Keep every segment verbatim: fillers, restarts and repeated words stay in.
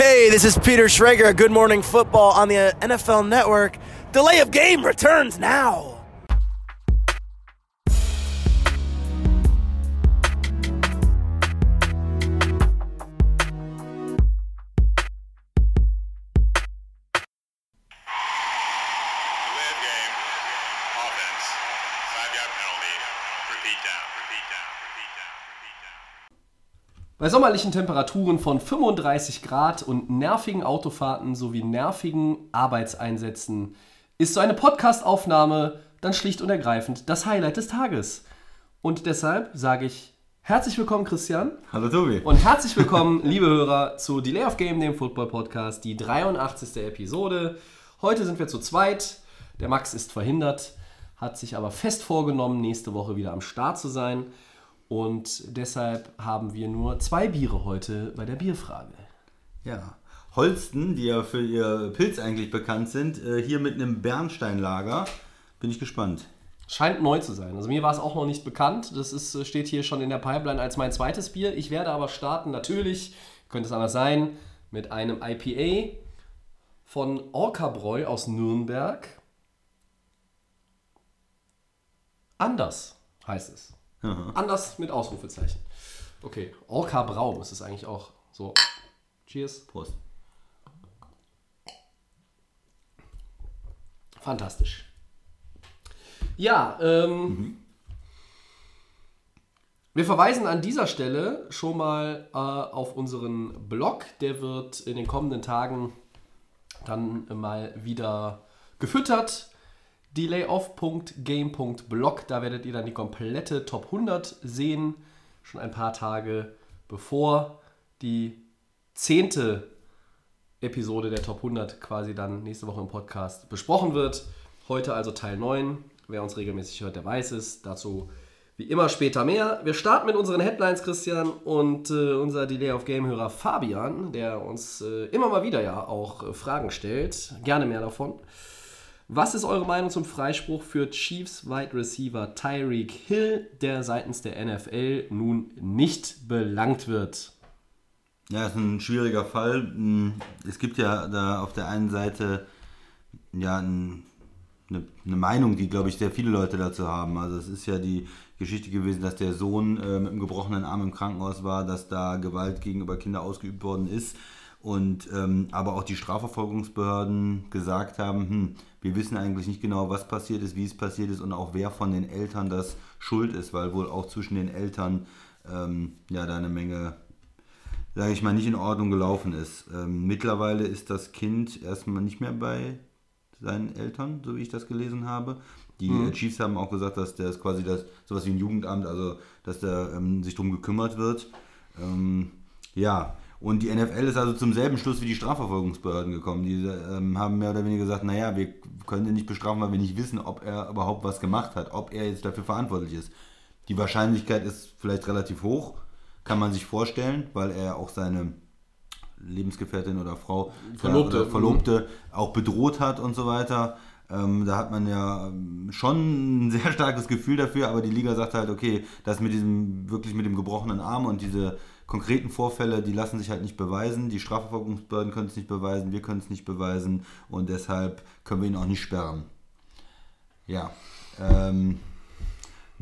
Hey, this is Peter Schrager. Good Morning Football on the N F L Network. Delay of Game returns now. Bei sommerlichen Temperaturen von fünfunddreißig Grad und nervigen Autofahrten sowie nervigen Arbeitseinsätzen ist so eine Podcast-Aufnahme dann schlicht und ergreifend das Highlight des Tages. Und deshalb sage ich herzlich willkommen, Christian. Hallo, Tobi. Und herzlich willkommen, liebe Hörer, zu Delay of Game, dem Football-Podcast, die dreiundachtzigste Episode. Heute sind wir zu zweit. Der Max ist verhindert, hat sich aber fest vorgenommen, nächste Woche wieder am Start zu sein. Und deshalb haben wir nur zwei Biere heute bei der Bierfrage. Ja, Holsten, die ja für ihr Pilz eigentlich bekannt sind, hier mit einem Bernsteinlager. Bin ich gespannt. Scheint neu zu sein. Also mir war es auch noch nicht bekannt. Das ist, steht hier schon in der Pipeline als mein zweites Bier. Ich werde aber starten, natürlich, könnte es anders sein, mit einem I P A von Orca Bräu aus Nürnberg. Anders heißt es. Aha. Anders mit Ausrufezeichen. Okay, Orca Bräu ist es eigentlich auch. So, cheers. Prost. Fantastisch. Ja, ähm, mhm. wir verweisen an dieser Stelle schon mal äh, auf unseren Blog. Der wird in den kommenden Tagen dann mal wieder gefüttert. Delayoff Punkt Game Punkt blog, da werdet ihr dann die komplette Top hundert sehen, schon ein paar Tage bevor die zehnte Episode der Top hundert quasi dann nächste Woche im Podcast besprochen wird. Heute also Teil neun, wer uns regelmäßig hört, der weiß es, dazu wie immer später mehr. Wir starten mit unseren Headlines, Christian, und äh, unser Delay of Game Hörer Fabian, der uns äh, immer mal wieder ja auch äh, Fragen stellt, gerne mehr davon. Was ist eure Meinung zum Freispruch für Chiefs Wide Receiver Tyreek Hill, der seitens der N F L nun nicht belangt wird? Ja, das ist ein schwieriger Fall. Es gibt ja da auf der einen Seite ja eine, eine Meinung, die, glaube ich, sehr viele Leute dazu haben. Also es ist ja die Geschichte gewesen, dass der Sohn äh, mit einem gebrochenen Arm im Krankenhaus war, dass da Gewalt gegenüber Kindern ausgeübt worden ist. Und ähm, aber auch die Strafverfolgungsbehörden gesagt haben, hm, wir wissen eigentlich nicht genau, was passiert ist, wie es passiert ist und auch wer von den Eltern das schuld ist, weil wohl auch zwischen den Eltern ähm, ja da eine Menge, sage ich mal, nicht in Ordnung gelaufen ist. Ähm, mittlerweile ist das Kind erstmal nicht mehr bei seinen Eltern, so wie ich das gelesen habe. Die mhm. Chiefs haben auch gesagt, dass das quasi das sowas wie ein Jugendamt, also dass da ähm, sich drum gekümmert wird. Ähm, ja. Und die N F L ist also zum selben Schluss wie die Strafverfolgungsbehörden gekommen. Die ähm, haben mehr oder weniger gesagt, naja, wir können ihn nicht bestrafen, weil wir nicht wissen, ob er überhaupt was gemacht hat, ob er jetzt dafür verantwortlich ist. Die Wahrscheinlichkeit ist vielleicht relativ hoch, kann man sich vorstellen, weil er auch seine Lebensgefährtin oder Frau, Verlobte, oder Verlobte mhm. auch bedroht hat und so weiter. Ähm, da hat man ja schon ein sehr starkes Gefühl dafür, aber die Liga sagt halt, okay, das mit diesem, wirklich mit dem gebrochenen Arm und diese konkreten Vorfälle, die lassen sich halt nicht beweisen, die Strafverfolgungsbehörden können es nicht beweisen, wir können es nicht beweisen und deshalb können wir ihn auch nicht sperren. Ja, ähm,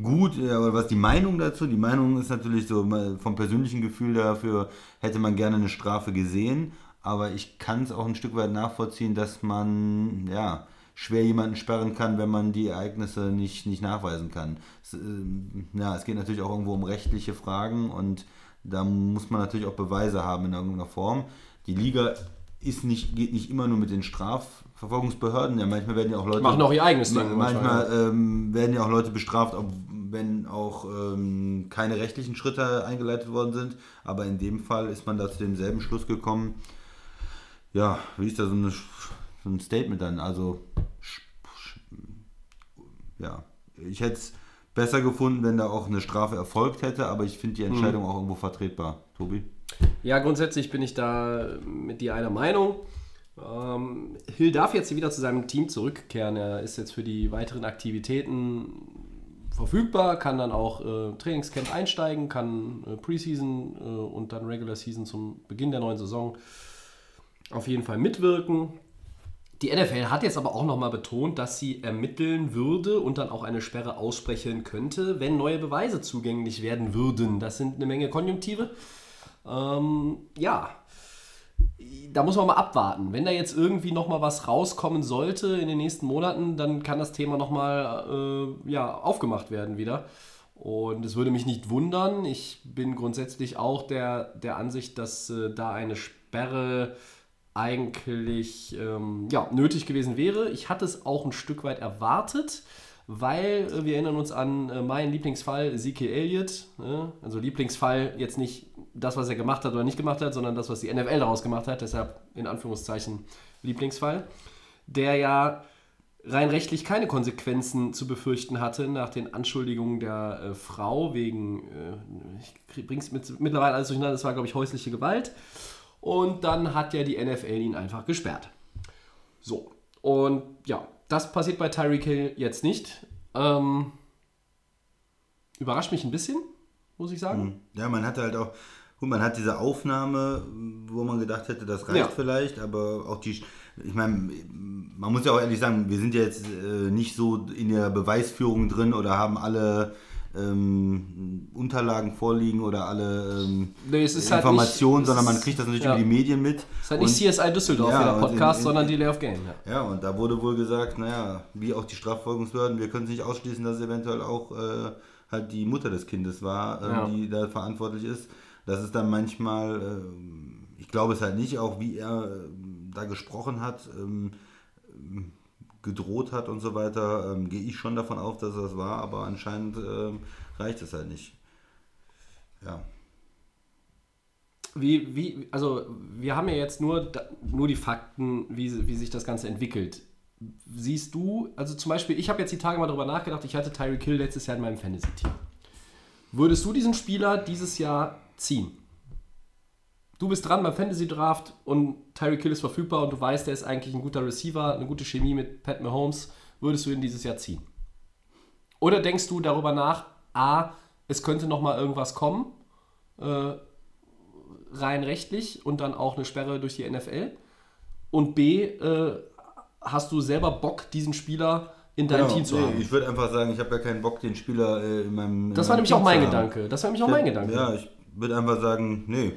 gut, aber was die Meinung dazu? Die Meinung ist natürlich so, vom persönlichen Gefühl dafür hätte man gerne eine Strafe gesehen, aber ich kann es auch ein Stück weit nachvollziehen, dass man, ja, schwer jemanden sperren kann, wenn man die Ereignisse nicht, nicht nachweisen kann. Es, äh, ja, es geht natürlich auch irgendwo um rechtliche Fragen und da muss man natürlich auch Beweise haben in irgendeiner Form. Die Liga ist nicht, geht nicht immer nur mit den Strafverfolgungsbehörden. Ja, manchmal werden ja auch Leute... Machen auch ihr eigenes Ding. Manchmal ähm, werden ja auch Leute bestraft, ob, wenn auch ähm, keine rechtlichen Schritte eingeleitet worden sind. Aber in dem Fall ist man da zu demselben Schluss gekommen. Ja, wie ist da so, eine, so ein Statement dann? Also, ja, ich hätte es besser gefunden, wenn da auch eine Strafe erfolgt hätte, aber ich finde die Entscheidung hm. auch irgendwo vertretbar. Tobi? Ja, grundsätzlich bin ich da mit dir einer Meinung. Ähm, Hill darf jetzt wieder zu seinem Team zurückkehren. Er ist jetzt für die weiteren Aktivitäten verfügbar, kann dann auch äh, Trainingscamp einsteigen, kann äh, Preseason äh, und dann Regular Season zum Beginn der neuen Saison auf jeden Fall mitwirken. Die N F L hat jetzt aber auch nochmal betont, dass sie ermitteln würde und dann auch eine Sperre aussprechen könnte, wenn neue Beweise zugänglich werden würden. Das sind eine Menge Konjunktive. Ähm, ja, da muss man mal abwarten. Wenn da jetzt irgendwie nochmal was rauskommen sollte in den nächsten Monaten, dann kann das Thema nochmal äh, ja, aufgemacht werden wieder. Und es würde mich nicht wundern. Ich bin grundsätzlich auch der, der Ansicht, dass äh, da eine Sperre eigentlich ähm, ja, nötig gewesen wäre. Ich hatte es auch ein Stück weit erwartet, weil äh, wir erinnern uns an äh, meinen Lieblingsfall, Zeke Elliott. Ne? Also Lieblingsfall jetzt nicht das, was er gemacht hat oder nicht gemacht hat, sondern das, was die N F L daraus gemacht hat. Deshalb in Anführungszeichen Lieblingsfall, der ja rein rechtlich keine Konsequenzen zu befürchten hatte nach den Anschuldigungen der äh, Frau wegen, äh, ich bring's mit, mittlerweile alles durcheinander, das war, glaube ich, häusliche Gewalt. Und dann hat ja die N F L ihn einfach gesperrt. So, und ja, das passiert bei Tyreek Hill jetzt nicht. Ähm, überrascht mich ein bisschen, muss ich sagen. Ja, man hatte halt auch, gut, man hat diese Aufnahme, wo man gedacht hätte, das reicht ja vielleicht, aber auch die, ich meine, man muss ja auch ehrlich sagen, wir sind ja jetzt äh, nicht so in der Beweisführung drin oder haben alle Ähm, Unterlagen vorliegen oder alle ähm, nee, Informationen, halt sondern man kriegt das natürlich ja über die Medien mit. Es ist halt und, nicht C S I Düsseldorf, ja, der Podcast, in, in, sondern Delay of Game. Ja. ja, und da wurde wohl gesagt, naja, wie auch die Strafverfolgungsbehörden, wir können es nicht ausschließen, dass es eventuell auch äh, halt die Mutter des Kindes war, äh, ja. die da verantwortlich ist. Das ist dann manchmal, äh, ich glaube es halt nicht, auch wie er äh, da gesprochen hat, ähm, ähm, gedroht hat und so weiter, ähm, gehe ich schon davon auf, dass das war, aber anscheinend ähm, reicht es halt nicht. Ja. Wie, wie, also wir haben ja jetzt nur, nur die Fakten, wie, wie sich das Ganze entwickelt. Siehst du, also zum Beispiel, ich habe jetzt die Tage mal darüber nachgedacht, ich hatte Tyreek Hill letztes Jahr in meinem Fantasy-Team. Würdest du diesen Spieler dieses Jahr ziehen? Du bist dran beim Fantasy-Draft und Tyreek Hill ist verfügbar und du weißt, er ist eigentlich ein guter Receiver, eine gute Chemie mit Pat Mahomes. Würdest du ihn dieses Jahr ziehen? Oder denkst du darüber nach, A, es könnte nochmal irgendwas kommen, äh, rein rechtlich und dann auch eine Sperre durch die N F L? Und B, äh, hast du selber Bock, diesen Spieler in deinem genau, Team zu nee, haben? Ich würde einfach sagen, ich habe ja keinen Bock, den Spieler äh, in meinem in Das war meinem nämlich Team auch mein Gedanke. Das war nämlich auch mein ja, Gedanke. Ja, ich würde einfach sagen, nee.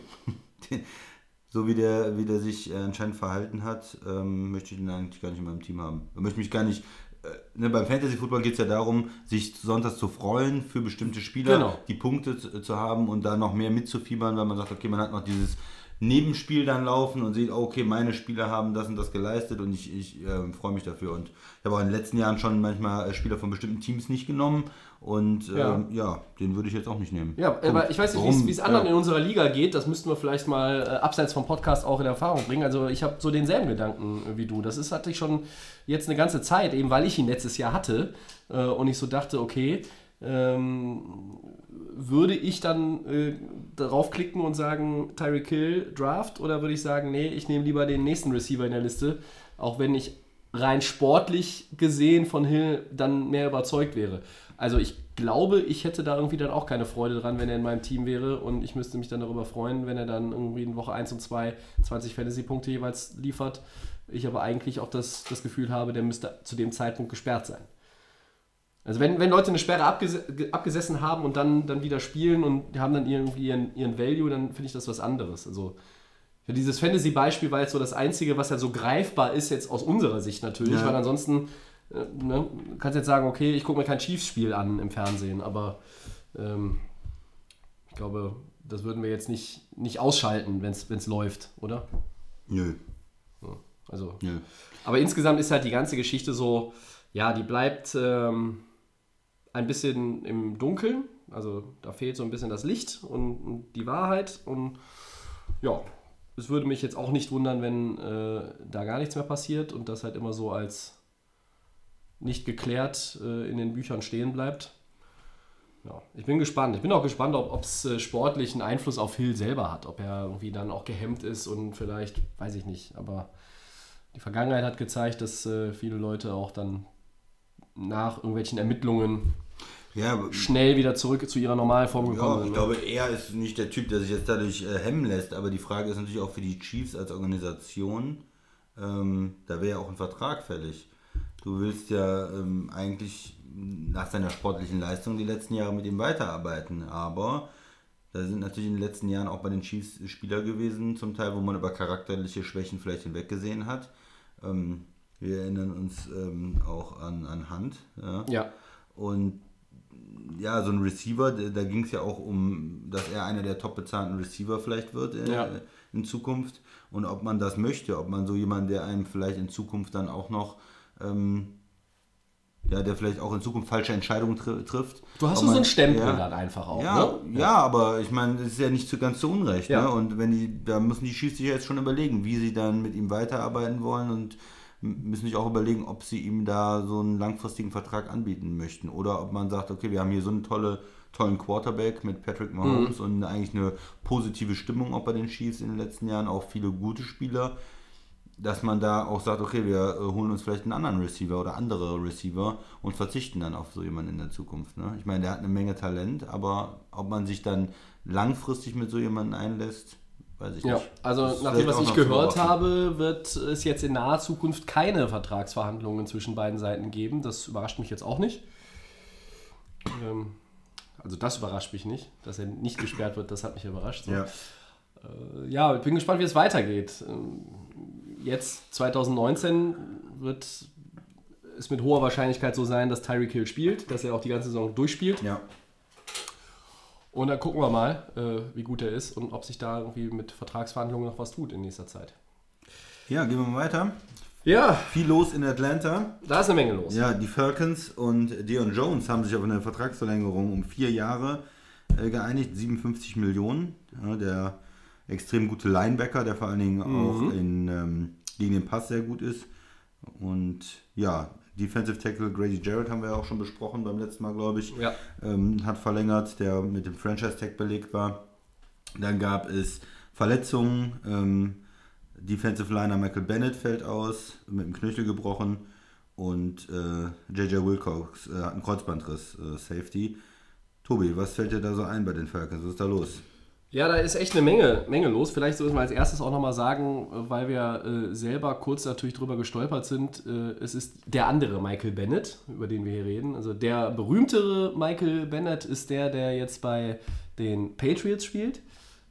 So wie der, wie der sich anscheinend verhalten hat, ähm, möchte ich ihn eigentlich gar nicht in meinem Team haben. Ich möchte mich gar nicht. Äh, ne, beim Fantasy-Football geht es ja darum, sich sonntags zu freuen für bestimmte Spieler, genau. die Punkte zu, zu haben und da noch mehr mitzufiebern, weil man sagt, okay, man hat noch dieses Nebenspiel dann laufen und sieht, okay, meine Spieler haben das und das geleistet und ich, ich äh, freue mich dafür. Und ich habe auch in den letzten Jahren schon manchmal Spieler von bestimmten Teams nicht genommen und ja, ähm, ja den würde ich jetzt auch nicht nehmen. Ja, Punkt. Aber ich weiß nicht, wie es anderen ja. in unserer Liga geht, das müssten wir vielleicht mal äh, abseits vom Podcast auch in Erfahrung bringen. Also ich habe so denselben Gedanken wie du. Das ist, hatte ich schon jetzt eine ganze Zeit, eben weil ich ihn letztes Jahr hatte äh, und ich so dachte, okay, ähm, würde ich dann äh, darauf klicken und sagen, Tyreek Hill, Draft? Oder würde ich sagen, nee, ich nehme lieber den nächsten Receiver in der Liste, auch wenn ich rein sportlich gesehen von Hill dann mehr überzeugt wäre. Also ich glaube, ich hätte da irgendwie dann auch keine Freude dran, wenn er in meinem Team wäre und ich müsste mich dann darüber freuen, wenn er dann irgendwie in Woche eins und zwei zwanzig Fantasy-Punkte jeweils liefert. Ich aber eigentlich auch das, das Gefühl habe, der müsste zu dem Zeitpunkt gesperrt sein. Also wenn, wenn Leute eine Sperre abges- abgesessen haben und dann, dann wieder spielen und haben dann irgendwie ihren, ihren Value, dann finde ich das was anderes. Also ja, dieses Fantasy-Beispiel war jetzt so das Einzige, was ja so greifbar ist jetzt aus unserer Sicht natürlich, ja. weil ansonsten äh, ne, kannst jetzt sagen, okay, ich gucke mir kein Chiefs-Spiel an im Fernsehen, aber ähm, ich glaube, das würden wir jetzt nicht, nicht ausschalten, wenn es läuft, oder? Nö. Also, Nö. Aber insgesamt ist halt die ganze Geschichte so, ja, die bleibt ähm, ein bisschen im Dunkeln, also da fehlt so ein bisschen das Licht und, und die Wahrheit und ja, es würde mich jetzt auch nicht wundern, wenn äh, da gar nichts mehr passiert und das halt immer so als nicht geklärt äh, in den Büchern stehen bleibt. Ja, ich bin gespannt. Ich bin auch gespannt, ob es äh, sportlichen Einfluss auf Hill selber hat, ob er irgendwie dann auch gehemmt ist und vielleicht, weiß ich nicht, aber die Vergangenheit hat gezeigt, dass äh, viele Leute auch dann nach irgendwelchen Ermittlungen ja, schnell wieder zurück zu ihrer Normalform gekommen ja, ich sind. Ich glaube, er ist nicht der Typ, der sich jetzt dadurch äh, hemmen lässt, aber die Frage ist natürlich auch für die Chiefs als Organisation, ähm, da wäre ja auch ein Vertrag fällig. Du willst ja ähm, eigentlich nach seiner sportlichen Leistung die letzten Jahre mit ihm weiterarbeiten, aber da sind natürlich in den letzten Jahren auch bei den Chiefs Spieler gewesen, zum Teil, wo man über charakterliche Schwächen vielleicht hinweggesehen hat. Ähm, wir erinnern uns ähm, auch an, an Hunt. Ja. ja. Und ja, so ein Receiver, da ging es ja auch um, dass er einer der top bezahlten Receiver vielleicht wird in, ja. in Zukunft. Und ob man das möchte, ob man so jemanden, der einem vielleicht in Zukunft dann auch noch ähm, ja, der vielleicht auch in Zukunft falsche Entscheidungen tr- trifft. Du hast so einen Stempel ja, dann einfach auch, ja, ne? Ja, ja, aber ich meine, das ist ja nicht zu, ganz zu Unrecht. Ja. Ne? Und wenn die, da müssen die Chiefs sich jetzt schon überlegen, wie sie dann mit ihm weiterarbeiten wollen und müssen sich auch überlegen, ob sie ihm da so einen langfristigen Vertrag anbieten möchten. Oder ob man sagt, okay, wir haben hier so einen tolle, tollen Quarterback mit Patrick Mahomes mhm. und eigentlich eine positive Stimmung auch bei den Chiefs in den letzten Jahren, auch viele gute Spieler, dass man da auch sagt, okay, wir holen uns vielleicht einen anderen Receiver oder andere Receiver und verzichten dann auf so jemanden in der Zukunft. Ne? Ich meine, der hat eine Menge Talent, aber ob man sich dann langfristig mit so jemanden einlässt, weiß ich ja. nicht. Also nach dem, was ich gehört habe, wird es jetzt in naher Zukunft keine Vertragsverhandlungen zwischen beiden Seiten geben. Das überrascht mich jetzt auch nicht. Also das überrascht mich nicht, dass er nicht gesperrt wird, das hat mich überrascht. So. Ja. Ja, ich bin gespannt, wie es weitergeht. Jetzt zwanzig neunzehn wird es mit hoher Wahrscheinlichkeit so sein, dass Tyreek Hill spielt, dass er auch die ganze Saison durchspielt. Ja. Und dann gucken wir mal, wie gut er ist und ob sich da irgendwie mit Vertragsverhandlungen noch was tut in nächster Zeit. Ja, gehen wir mal weiter. Ja. Viel los in Atlanta. Da ist eine Menge los. Ja, die Falcons und Deion Jones haben sich auf eine Vertragsverlängerung um vier Jahre geeinigt. siebenundfünfzig Millionen. Ja, der extrem gute Linebacker, der vor allen Dingen mhm. auch in, ähm, gegen den Pass sehr gut ist. Und ja, Defensive Tackle Grady Jarrett haben wir ja auch schon besprochen beim letzten Mal, glaube ich. Ja. Ähm, hat verlängert, der mit dem Franchise-Tag belegt war. Dann gab es Verletzungen. Ähm, Defensive Liner Michael Bennett fällt aus, mit dem Knöchel gebrochen. Und äh, J J Wilcox äh, hat einen Kreuzbandriss, äh, Safety. Tobi, was fällt dir da so ein bei den Falcons? Was ist da los? Ja, da ist echt eine Menge, Menge los. Vielleicht sollten wir als erstes auch nochmal sagen, weil wir äh, selber kurz natürlich drüber gestolpert sind, äh, es ist der andere Michael Bennett, über den wir hier reden. Also der berühmtere Michael Bennett ist der, der jetzt bei den Patriots spielt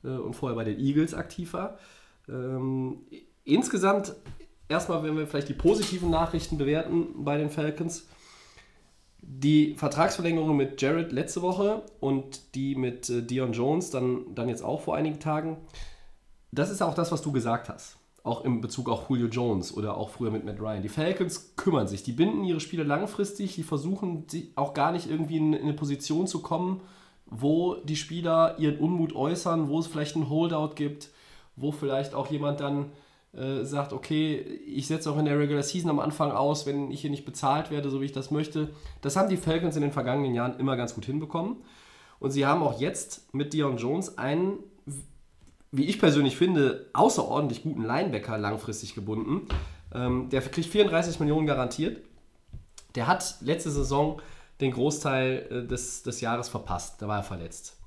äh, und vorher bei den Eagles aktiv war. Ähm, insgesamt erstmal, wenn wir vielleicht die positiven Nachrichten bewerten bei den Falcons, die Vertragsverlängerung mit Jarrett letzte Woche und die mit äh, Deion Jones dann, dann jetzt auch vor einigen Tagen, das ist auch das, was du gesagt hast. Auch in Bezug auf Julio Jones oder auch früher mit Matt Ryan. Die Falcons kümmern sich, die binden ihre Spieler langfristig, die versuchen die auch gar nicht irgendwie in, in eine Position zu kommen, wo die Spieler ihren Unmut äußern, wo es vielleicht einen Holdout gibt, wo vielleicht auch jemand dann äh, sagt, okay, ich setze auch in der Regular Season am Anfang aus, wenn ich hier nicht bezahlt werde, so wie ich das möchte. Das haben die Falcons in den vergangenen Jahren immer ganz gut hinbekommen. Und sie haben auch jetzt mit Deion Jones einen, wie ich persönlich finde, außerordentlich guten Linebacker langfristig gebunden. Ähm, der kriegt vierunddreißig Millionen garantiert. Der hat letzte Saison den Großteil äh, des, des Jahres verpasst. Da war er verletzt.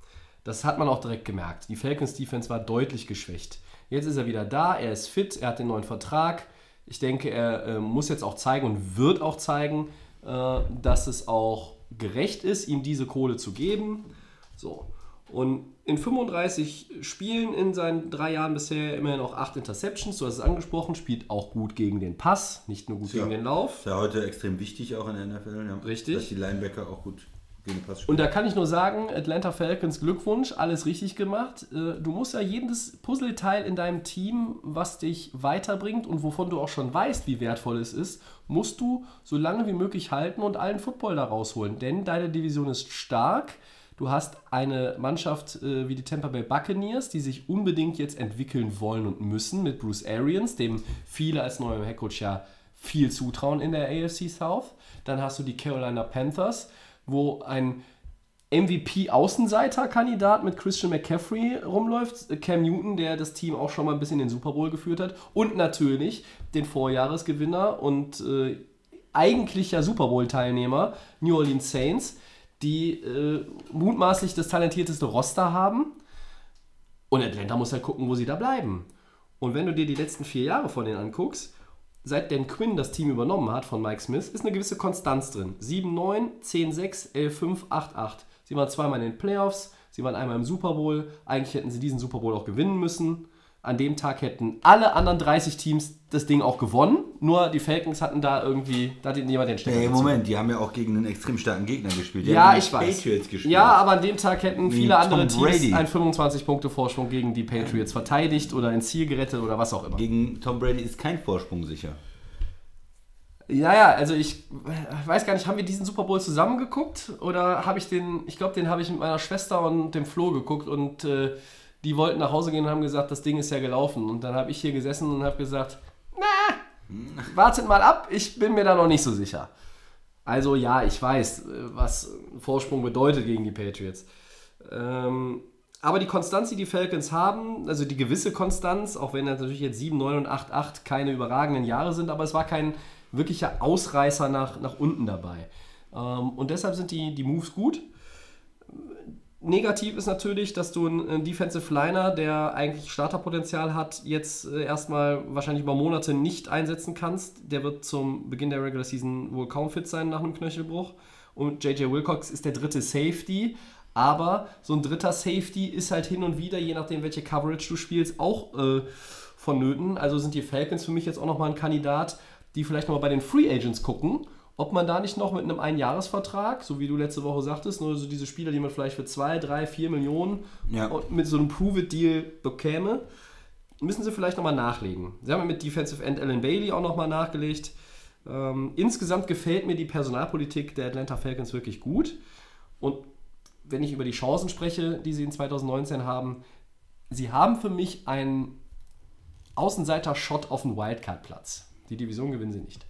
Das hat man auch direkt gemerkt. Die Falcons-Defense war deutlich geschwächt. Jetzt ist er wieder da, er ist fit, er hat den neuen Vertrag. Ich denke, er äh, muss jetzt auch zeigen und wird auch zeigen, äh, dass es auch gerecht ist, ihm diese Kohle zu geben. So. Und in fünfunddreißig Spielen in seinen drei Jahren bisher immerhin auch acht Interceptions, du hast es angesprochen, spielt auch gut gegen den Pass, nicht nur gut ja. gegen den Lauf. Ist ja heute extrem wichtig auch in der N F L, ja. Richtig. Dass die Linebacker auch gut gegen den Pass spielen. Und da kann ich nur sagen, Atlanta Falcons, Glückwunsch, alles richtig gemacht. Du musst ja jedes Puzzleteil in deinem Team, was dich weiterbringt und wovon du auch schon weißt, wie wertvoll es ist, musst du so lange wie möglich halten und allen Football da rausholen. Denn deine Division ist stark. Du hast eine Mannschaft wie die Tampa Bay Buccaneers, die sich unbedingt jetzt entwickeln wollen und müssen mit Bruce Arians, dem viele als neuer Headcoach ja viel zutrauen in der A F C South. Dann hast du die Carolina Panthers, wo ein M V P-Außenseiter-Kandidat mit Christian McCaffrey rumläuft, Cam Newton, der das Team auch schon mal ein bisschen in den Super Bowl geführt hat und natürlich den Vorjahresgewinner und äh, eigentlicher Super Bowl-Teilnehmer New Orleans Saints, die äh, mutmaßlich das talentierteste Roster haben. Und Atlanta muss halt gucken, wo sie da bleiben. Und wenn du dir die letzten vier Jahre von denen anguckst, seit Dan Quinn das Team übernommen hat von Mike Smith, ist eine gewisse Konstanz drin. sieben neun, zehn sechs, elf fünf, acht acht. Sie waren zweimal in den Playoffs, sie waren einmal im Super Bowl. Eigentlich hätten sie diesen Super Bowl auch gewinnen müssen. An dem Tag hätten alle anderen dreißig Teams das Ding auch gewonnen. Nur die Falcons hatten da irgendwie, da hat jemand den Stecker. Hey, Moment, die haben ja auch gegen einen extrem starken Gegner gespielt. Die ja, haben ich Patriots weiß. Gespielt. Ja, aber an dem Tag hätten wie viele andere Tom Teams Brady. Einen fünfundzwanzig-Punkte-Vorsprung gegen die Patriots verteidigt oder ins Ziel gerettet oder was auch immer. Gegen Tom Brady ist kein Vorsprung sicher. Ja, ja, also ich weiß gar nicht, haben wir diesen Super Bowl zusammen geguckt? Oder habe ich den, ich glaube, den habe ich mit meiner Schwester und dem Flo geguckt und äh, die wollten nach Hause gehen und haben gesagt, das Ding ist ja gelaufen. Und dann habe ich hier gesessen und habe gesagt, na, wartet mal ab, ich bin mir da noch nicht so sicher. Also ja, ich weiß, was Vorsprung bedeutet gegen die Patriots. Ähm, aber die Konstanz, die die Falcons haben, also die gewisse Konstanz, auch wenn natürlich jetzt sieben neun und acht acht keine überragenden Jahre sind, aber es war kein wirklicher Ausreißer nach, nach unten dabei. Ähm, und deshalb sind die, die Moves gut. Negativ ist natürlich, dass du einen Defensive Liner, der eigentlich Starterpotenzial hat, jetzt erstmal wahrscheinlich über Monate nicht einsetzen kannst. Der wird zum Beginn der Regular Season wohl kaum fit sein nach einem Knöchelbruch. Und J J Wilcox ist der dritte Safety. Aber so ein dritter Safety ist halt hin und wieder, je nachdem welche Coverage du spielst, auch äh, vonnöten. Also sind die Falcons für mich jetzt auch nochmal ein Kandidat, die vielleicht nochmal bei den Free Agents gucken, ob man da nicht noch mit einem Einjahresvertrag, so wie du letzte Woche sagtest, nur so diese Spieler, die man vielleicht für zwei, drei, vier Millionen ja. mit so einem Prove-It-Deal bekäme, müssen sie vielleicht nochmal nachlegen. Sie haben mit Defensive End Alan Bailey auch nochmal nachgelegt. Ähm, insgesamt gefällt mir die Personalpolitik der Atlanta Falcons wirklich gut. Und wenn ich über die Chancen spreche, die sie in zwanzig neunzehn haben, sie haben für mich einen Außenseiter-Shot auf den Wildcard-Platz. Die Division gewinnen sie nicht.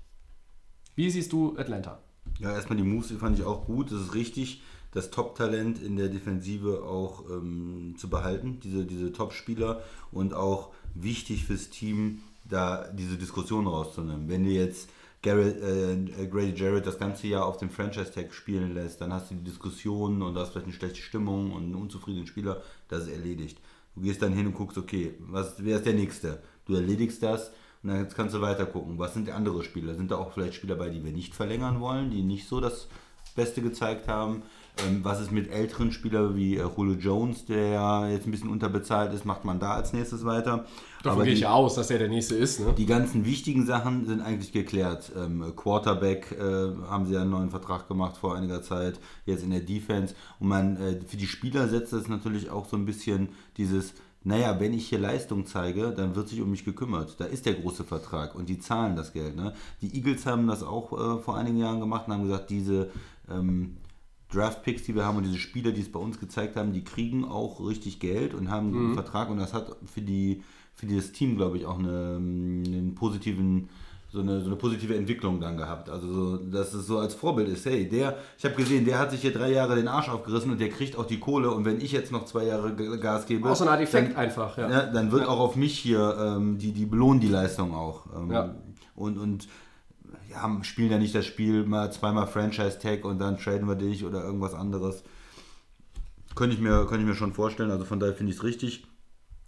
Wie siehst du Atlanta? Ja, erstmal die Moves fand ich auch gut. Es ist richtig, das Top-Talent in der Defensive auch ähm, zu behalten, diese, diese Top-Spieler und auch wichtig fürs Team, da diese Diskussion rauszunehmen. Wenn du jetzt Garrett, äh, Grady Jarrett das ganze Jahr auf dem Franchise-Tag spielen lässt, dann hast du die Diskussionen und hast vielleicht eine schlechte Stimmung und einen unzufriedenen Spieler, das ist erledigt. Du gehst dann hin und guckst, okay, was, wer ist der Nächste? Du erledigst das. Und dann jetzt kannst du weiter gucken, was sind andere Spieler? Sind da auch vielleicht Spieler bei, die wir nicht verlängern wollen, die nicht so das Beste gezeigt haben? Ähm, was ist mit älteren Spielern wie äh, Julio Jones, der ja jetzt ein bisschen unterbezahlt ist, macht man da als nächstes weiter? Davon gehe ich ja aus, dass er der nächste ist. Ne? Die ganzen wichtigen Sachen sind eigentlich geklärt. Ähm, Quarterback äh, haben sie ja einen neuen Vertrag gemacht vor einiger Zeit, jetzt in der Defense. Und man äh, für die Spieler setzt das natürlich auch so ein bisschen dieses... Naja, wenn ich hier Leistung zeige, dann wird sich um mich gekümmert. Da ist der große Vertrag und die zahlen das Geld. Ne? Die Eagles haben das auch äh, vor einigen Jahren gemacht und haben gesagt, diese ähm, Draft-Picks, die wir haben und diese Spieler, die es bei uns gezeigt haben, die kriegen auch richtig Geld und haben einen mhm. Vertrag. Und das hat für die für dieses Team, glaube ich, auch eine, einen positiven, so eine, so eine positive Entwicklung dann gehabt. Also, so, dass es so als Vorbild ist. Hey, der, ich habe gesehen, der hat sich hier drei Jahre den Arsch aufgerissen und der kriegt auch die Kohle. Und wenn ich jetzt noch zwei Jahre Gas gebe... Auch so ein Artefakt dann, einfach, ja. ja. Dann wird ja. auch auf mich hier, ähm, die, die belohnen die Leistung auch. Ähm, ja. Und, und ja, spielen ja nicht das Spiel, mal zweimal Franchise-Tag und dann traden wir dich oder irgendwas anderes. Könnte ich mir, könnte ich mir schon vorstellen. Also von daher finde ich es richtig.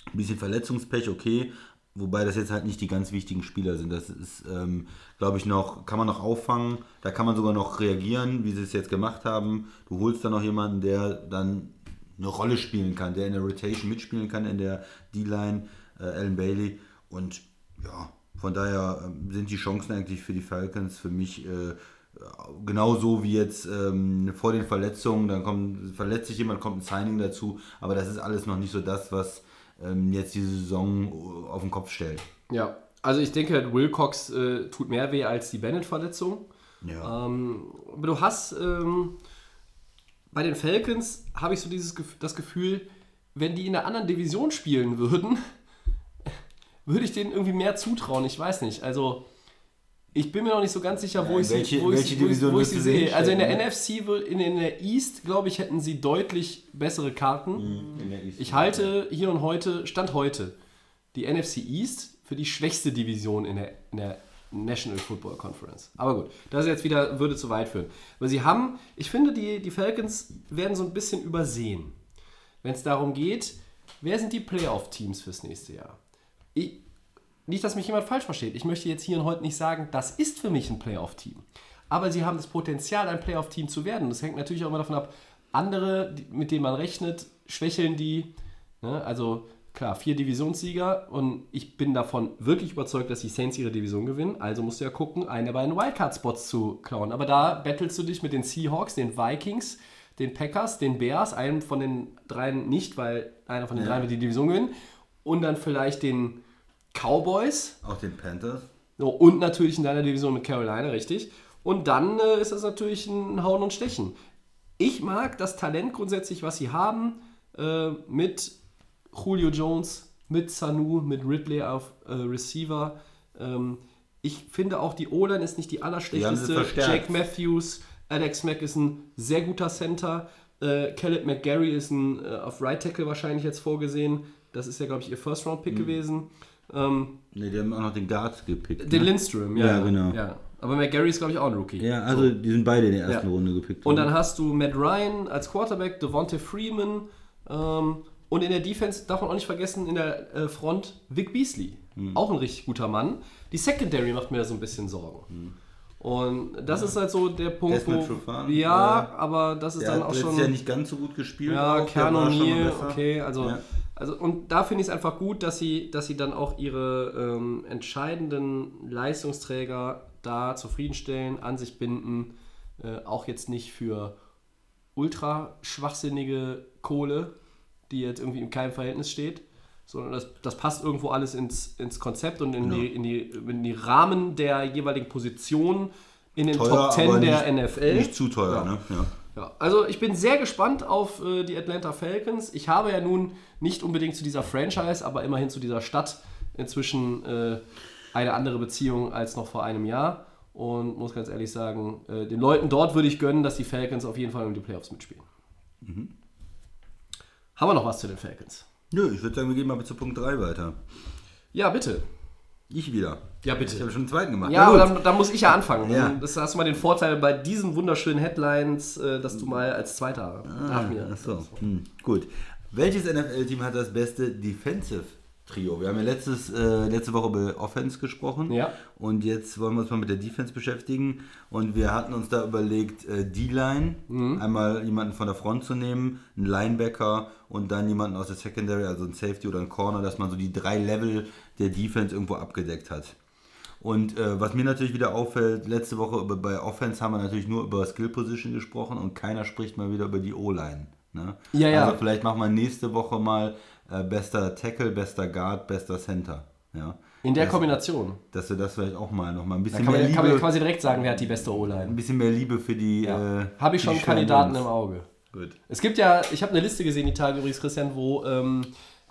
Ein bisschen Verletzungspech, okay. Wobei das jetzt halt nicht die ganz wichtigen Spieler sind. Das ist, ähm, glaube ich, noch, kann man noch auffangen. Da kann man sogar noch reagieren, wie sie es jetzt gemacht haben. Du holst dann noch jemanden, der dann eine Rolle spielen kann, der in der Rotation mitspielen kann, in der D-Line, äh, Alan Bailey. Und ja, von daher sind die Chancen eigentlich für die Falcons für mich äh, genauso wie jetzt ähm, vor den Verletzungen. Dann kommt, verletzt sich jemand, kommt ein Signing dazu. Aber das ist alles noch nicht so das, was jetzt diese Saison auf den Kopf stellt. Ja, also ich denke, Wilcox äh, tut mehr weh als die Bennett-Verletzung. Ja. Ähm, aber du hast, ähm, bei den Falcons habe ich so dieses das Gefühl, wenn die in einer anderen Division spielen würden, würde ich denen irgendwie mehr zutrauen. Ich weiß nicht, also ich bin mir noch nicht so ganz sicher, wo ja, ich welche, sie, wo welche ich, Division wo ich sie sehe. Also in der ja. N F C, in, in der East, glaube ich, hätten sie deutlich bessere Karten. In der East, ich halte hier und heute, Stand heute, die N F C East für die schwächste Division in der, in der National Football Conference. Aber gut, das ist jetzt wieder, würde zu weit führen. Aber sie haben, ich finde, die, die Falcons werden so ein bisschen übersehen, wenn es darum geht, wer sind die Playoff-Teams fürs nächste Jahr? Ich, nicht, dass mich jemand falsch versteht. Ich möchte jetzt hier und heute nicht sagen, das ist für mich ein Playoff-Team. Aber sie haben das Potenzial, ein Playoff-Team zu werden. Und das hängt natürlich auch immer davon ab, andere, mit denen man rechnet, schwächeln die. Ne? Also klar, vier Divisionssieger und ich bin davon wirklich überzeugt, dass die Saints ihre Division gewinnen. Also musst du ja gucken, einen der beiden Wildcard-Spots zu klauen. Aber da battlest du dich mit den Seahawks, den Vikings, den Packers, den Bears, einem von den dreien nicht, weil einer von den ja. dreien wird die Division gewinnen. Und dann vielleicht den Cowboys. Auch den Panthers. So, und natürlich in deiner Division mit Carolina, richtig. Und dann äh, ist das natürlich ein Hauen und Stechen. Ich mag das Talent grundsätzlich, was sie haben, äh, mit Julio Jones, mit Sanu, mit Ridley auf äh, Receiver. Ähm, ich finde auch, die O-Line ist nicht die allerschlechteste. Jake Matthews, Alex Mack ist ein sehr guter Center. Äh, Caleb McGarry ist ein äh, auf Right Tackle wahrscheinlich jetzt vorgesehen. Das ist ja, glaube ich, ihr First-Round-Pick mhm. gewesen. Ähm, ne, die haben auch noch den Guards gepickt. Den ne? Lindstrom, ja. Ja, genau. Ja. Aber McGarry ist, glaube ich, auch ein Rookie. Ja, also so. Die sind beide in der ersten ja. Runde gepickt. Und dann hast du Matt Ryan als Quarterback, Devontae Freeman, ähm, und in der Defense, darf man auch nicht vergessen, in der äh, Front Vic Beasley. Hm. Auch ein richtig guter Mann. Die Secondary macht mir da so ein bisschen Sorgen. Hm. Und das ja. ist halt so der Punkt, wo... Fahren, ja, aber das ist dann auch schon... Der hat ja nicht ganz so gut gespielt. Ja, Kern O'Neill, okay, also... Ja. Also, und da finde ich es einfach gut, dass sie, dass sie dann auch ihre ähm, entscheidenden Leistungsträger da zufriedenstellen, an sich binden. Äh, auch jetzt nicht für ultra schwachsinnige Kohle, die jetzt irgendwie in keinem Verhältnis steht, sondern das, das passt irgendwo alles ins, ins Konzept und in, genau. die, in, die, in die Rahmen der jeweiligen Position in den teuer, Top Ten der nicht, N F L. Nicht zu teuer, ja. ne? Ja. Ja, also ich bin sehr gespannt auf äh, die Atlanta Falcons. Ich habe ja nun nicht unbedingt zu dieser Franchise, aber immerhin zu dieser Stadt inzwischen äh, eine andere Beziehung als noch vor einem Jahr. Und muss ganz ehrlich sagen, äh, den Leuten dort würde ich gönnen, dass die Falcons auf jeden Fall um die Playoffs mitspielen. Mhm. Haben wir noch was zu den Falcons? Nö, ich würde sagen, wir gehen mal zu Punkt drei weiter. Ja, bitte. Ich wieder. Ja, bitte. Ich habe schon einen zweiten gemacht. Ja, aber dann, dann muss ich ja anfangen. Ja. Das hast du mal den Vorteil bei diesen wunderschönen Headlines, dass du mal als Zweiter nach mir. Ach so. Hm. Gut. Welches N F L-Team hat das beste Defensive-Trio? Wir haben ja letztes, äh, letzte Woche über Offense gesprochen. Ja. Und jetzt wollen wir uns mal mit der Defense beschäftigen. Und wir hatten uns da überlegt, äh, D-Line, mhm. einmal jemanden von der Front zu nehmen, einen Linebacker und dann jemanden aus der Secondary, also ein Safety oder ein Corner, dass man so die drei Level der Defense irgendwo abgedeckt hat. Und äh, was mir natürlich wieder auffällt, letzte Woche über, bei Offense haben wir natürlich nur über Skill Position gesprochen und keiner spricht mal wieder über die O-Line. Ne? Ja, ja. Also vielleicht machen wir nächste Woche mal äh, bester Tackle, bester Guard, bester Center. Ja? In der also, Kombination. Dass wir das vielleicht auch mal noch mal ein bisschen da kann mehr man, Liebe... kann man quasi direkt sagen, wer hat die beste O-Line. Ein bisschen mehr Liebe für die... Ja. Äh, habe ich schon Kandidaten im Auge. Gut. Es gibt ja, ich habe eine Liste gesehen, die Tage übrigens, Christian, wo... Ähm,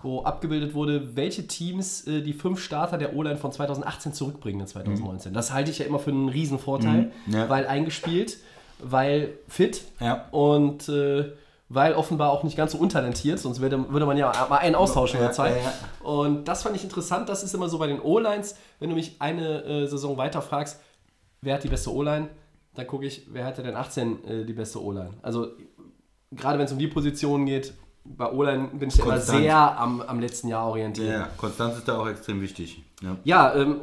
wo abgebildet wurde, welche Teams äh, die fünf Starter der O-Line von zweitausendachtzehn zurückbringen in zweitausendneunzehn. Mhm. Das halte ich ja immer für einen Riesenvorteil, mhm. ja. weil eingespielt, weil fit ja. und äh, weil offenbar auch nicht ganz so untalentiert, sonst würde, würde man ja mal einen austauschen in der Zeit. Ja, ja. Und das fand ich interessant, das ist immer so bei den O-Lines, wenn du mich eine äh, Saison weiter fragst, wer hat die beste O-Line, dann gucke ich, wer hatte denn achtzehn äh, die beste O-Line. Also gerade wenn es um die Positionen geht, bei O-Line bin ich immer sehr am, am letzten Jahr orientiert. Ja, Konstanz ist da auch extrem wichtig. Ja, ja ähm,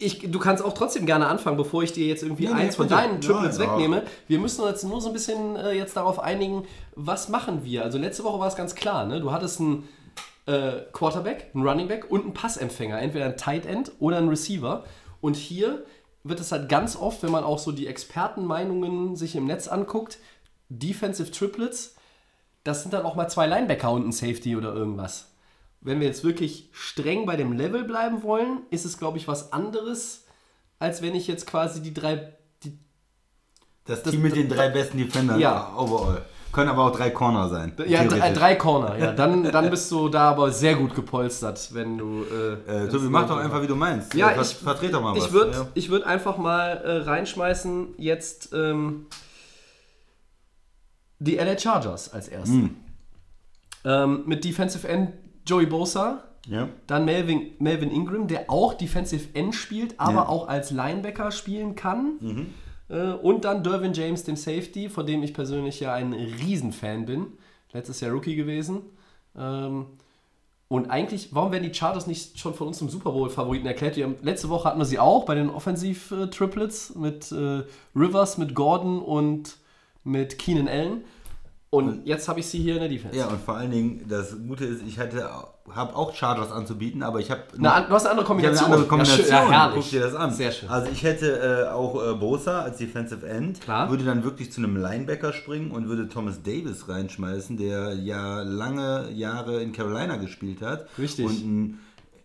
ich, du kannst auch trotzdem gerne anfangen, bevor ich dir jetzt irgendwie nee, eins nee, von deinen Triples nein, wegnehme. Auch. Wir müssen uns jetzt nur so ein bisschen äh, jetzt darauf einigen, was machen wir? Also letzte Woche war es ganz klar, ne? Du hattest einen äh, Quarterback, einen Running Back und einen Passempfänger. Entweder einen Tight End oder einen Receiver. Und hier wird es halt ganz oft, wenn man auch so die Expertenmeinungen sich im Netz anguckt, Defensive Triplets. Das sind dann auch mal zwei Linebacker und ein Safety oder irgendwas. Wenn wir jetzt wirklich streng bei dem Level bleiben wollen, ist es, glaube ich, was anderes, als wenn ich jetzt quasi die drei... Die, das, das Team mit das, den drei besten Defendern ja. overall. Können aber auch drei Corner sein. Ja, drei, drei Corner. Ja. Dann, dann bist du da aber sehr gut gepolstert, wenn du... Äh, äh, so, mach doch einfach, wie du meinst. Ja, ja ich, vertret doch mal ich was. Würd, ja. Ich würde einfach mal äh, reinschmeißen, jetzt... Ähm, die L A Chargers als ersten. Mm. Ähm, mit Defensive End Joey Bosa, Ja. Dann Melvin, Melvin Ingram, der auch Defensive End spielt, aber ja. auch als Linebacker spielen kann. Mhm. Und dann Derwin James, dem Safety, von dem ich persönlich ja ein Riesenfan bin. Letztes Jahr Rookie gewesen. Und eigentlich, warum werden die Chargers nicht schon von uns zum Super Bowl-Favoriten erklärt? Die haben, letzte Woche hatten wir sie auch bei den Offensiv-Triplets mit äh, Rivers, mit Gordon und mit Keenan Allen. Und jetzt habe ich sie hier in der Defense. Ja, und vor allen Dingen, das Gute ist, ich hätte, habe auch Chargers anzubieten, aber ich habe... Na, du hast eine andere Kombination. Eine andere Kombination. Ja, schön, ja, herrlich. Guck dir das an. Sehr schön. Also ich hätte äh, auch äh, Bosa als Defensive End, Klar. würde dann wirklich zu einem Linebacker springen und würde Thomas Davis reinschmeißen, der ja lange Jahre in Carolina gespielt hat. Richtig. Und ein,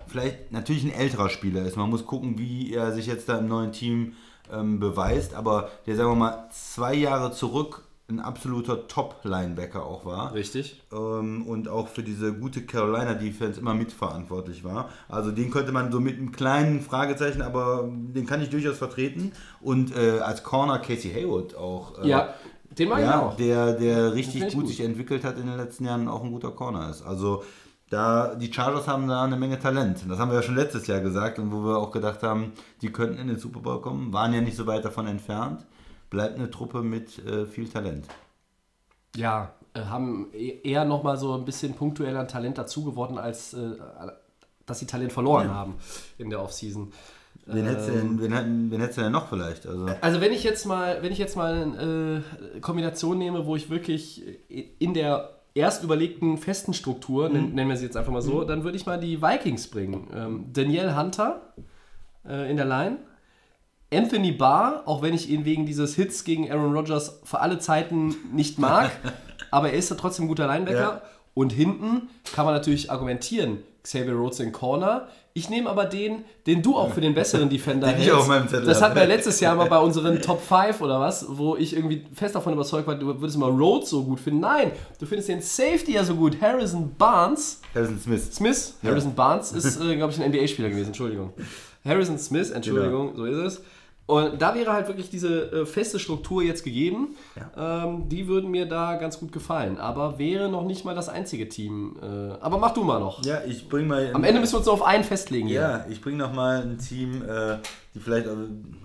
vielleicht natürlich ein älterer Spieler ist. Man muss gucken, wie er sich jetzt da im neuen Team ähm, beweist, aber der, sagen wir mal, zwei Jahre zurück ein absoluter Top-Linebacker auch war. Richtig. Ähm, und auch für diese gute Carolina-Defense immer mitverantwortlich war. Also den könnte man so mit einem kleinen Fragezeichen, aber den kann ich durchaus vertreten. Und äh, als Corner Casey Hayward auch. Äh, ja, den mag ja, ich auch. Der, der richtig gut, gut sich entwickelt hat in den letzten Jahren, auch ein guter Corner ist. Also da, die Chargers haben da eine Menge Talent. Das haben wir ja schon letztes Jahr gesagt und wo wir auch gedacht haben, die könnten in den Super Bowl kommen, waren ja nicht so weit davon entfernt. Bleibt eine Truppe mit äh, viel Talent. Ja, äh, haben eher nochmal so ein bisschen punktuell an Talent dazugewonnen, als äh, dass sie Talent verloren ja. haben in der Offseason. Wen ähm, hättest du denn, wen, wen hättest du denn noch vielleicht? Also, also wenn ich jetzt mal, wenn ich jetzt mal eine äh, Kombination nehme, wo ich wirklich in der erst überlegten festen Struktur, mhm. nennen wir sie jetzt einfach mal so, mhm. dann würde ich mal die Vikings bringen. Ähm, Danielle Hunter äh, in der Line. Anthony Barr, auch wenn ich ihn wegen dieses Hits gegen Aaron Rodgers für alle Zeiten nicht mag, aber er ist ja trotzdem ein guter Linebacker. Ja. Und hinten kann man natürlich argumentieren, Xavier Rhodes in Corner. Ich nehme aber den, den du auch für den besseren Defender den hältst. Ich auf meinem Zettel das hatten wir letztes Jahr mal bei unseren Top fünf oder was, wo ich irgendwie fest davon überzeugt war, du würdest mal Rhodes so gut finden. Nein, du findest den Safety ja so gut. Harrison Barnes. Harrison Smith. Smith. Ja. Harrison Barnes ist, äh, glaube ich, ein N B A-Spieler gewesen. Entschuldigung. Harrison Smith, Entschuldigung, genau. So ist es. Und da wäre halt wirklich diese äh, feste Struktur jetzt gegeben. Ja. Ähm, die würden mir da ganz gut gefallen. Aber wäre noch nicht mal das einzige Team. Äh, aber mach du mal noch. Ja, ich bring mal. Am Ende müssen wir uns noch auf einen festlegen. Ja, hier. Ich bringe noch mal ein Team, äh, die vielleicht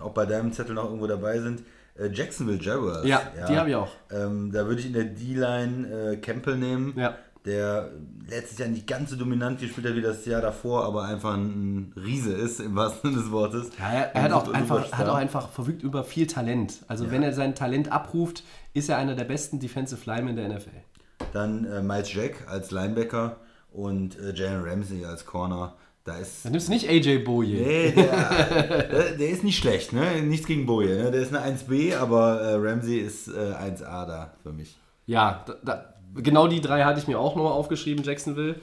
auch bei deinem Zettel noch irgendwo dabei sind. Äh, Jacksonville Jaguars. Ja, ja. Die habe ich auch. Ähm, da würde ich in der D-Line äh, Campbell nehmen. Ja. Der letztes Jahr nicht ganz so dominant gespielt hat wie das Jahr davor, aber einfach ein Riese ist, im wahrsten Sinne des Wortes. Ja, er er hat, auch einfach, hat auch einfach verfügt über viel Talent. Also ja. wenn er sein Talent abruft, ist er einer der besten Defensive Linemen der N F L. Dann äh, Miles Jack als Linebacker und äh, Jalen Ramsey als Corner. Da ist, dann nimmst du nicht A J Boye. Nee, der, der ist nicht schlecht, ne? Nichts gegen Boye. Ne? Der ist eine eins B, aber äh, Ramsey ist äh, eins A da für mich. Ja, da, da genau die drei hatte ich mir auch nochmal aufgeschrieben, Jacksonville.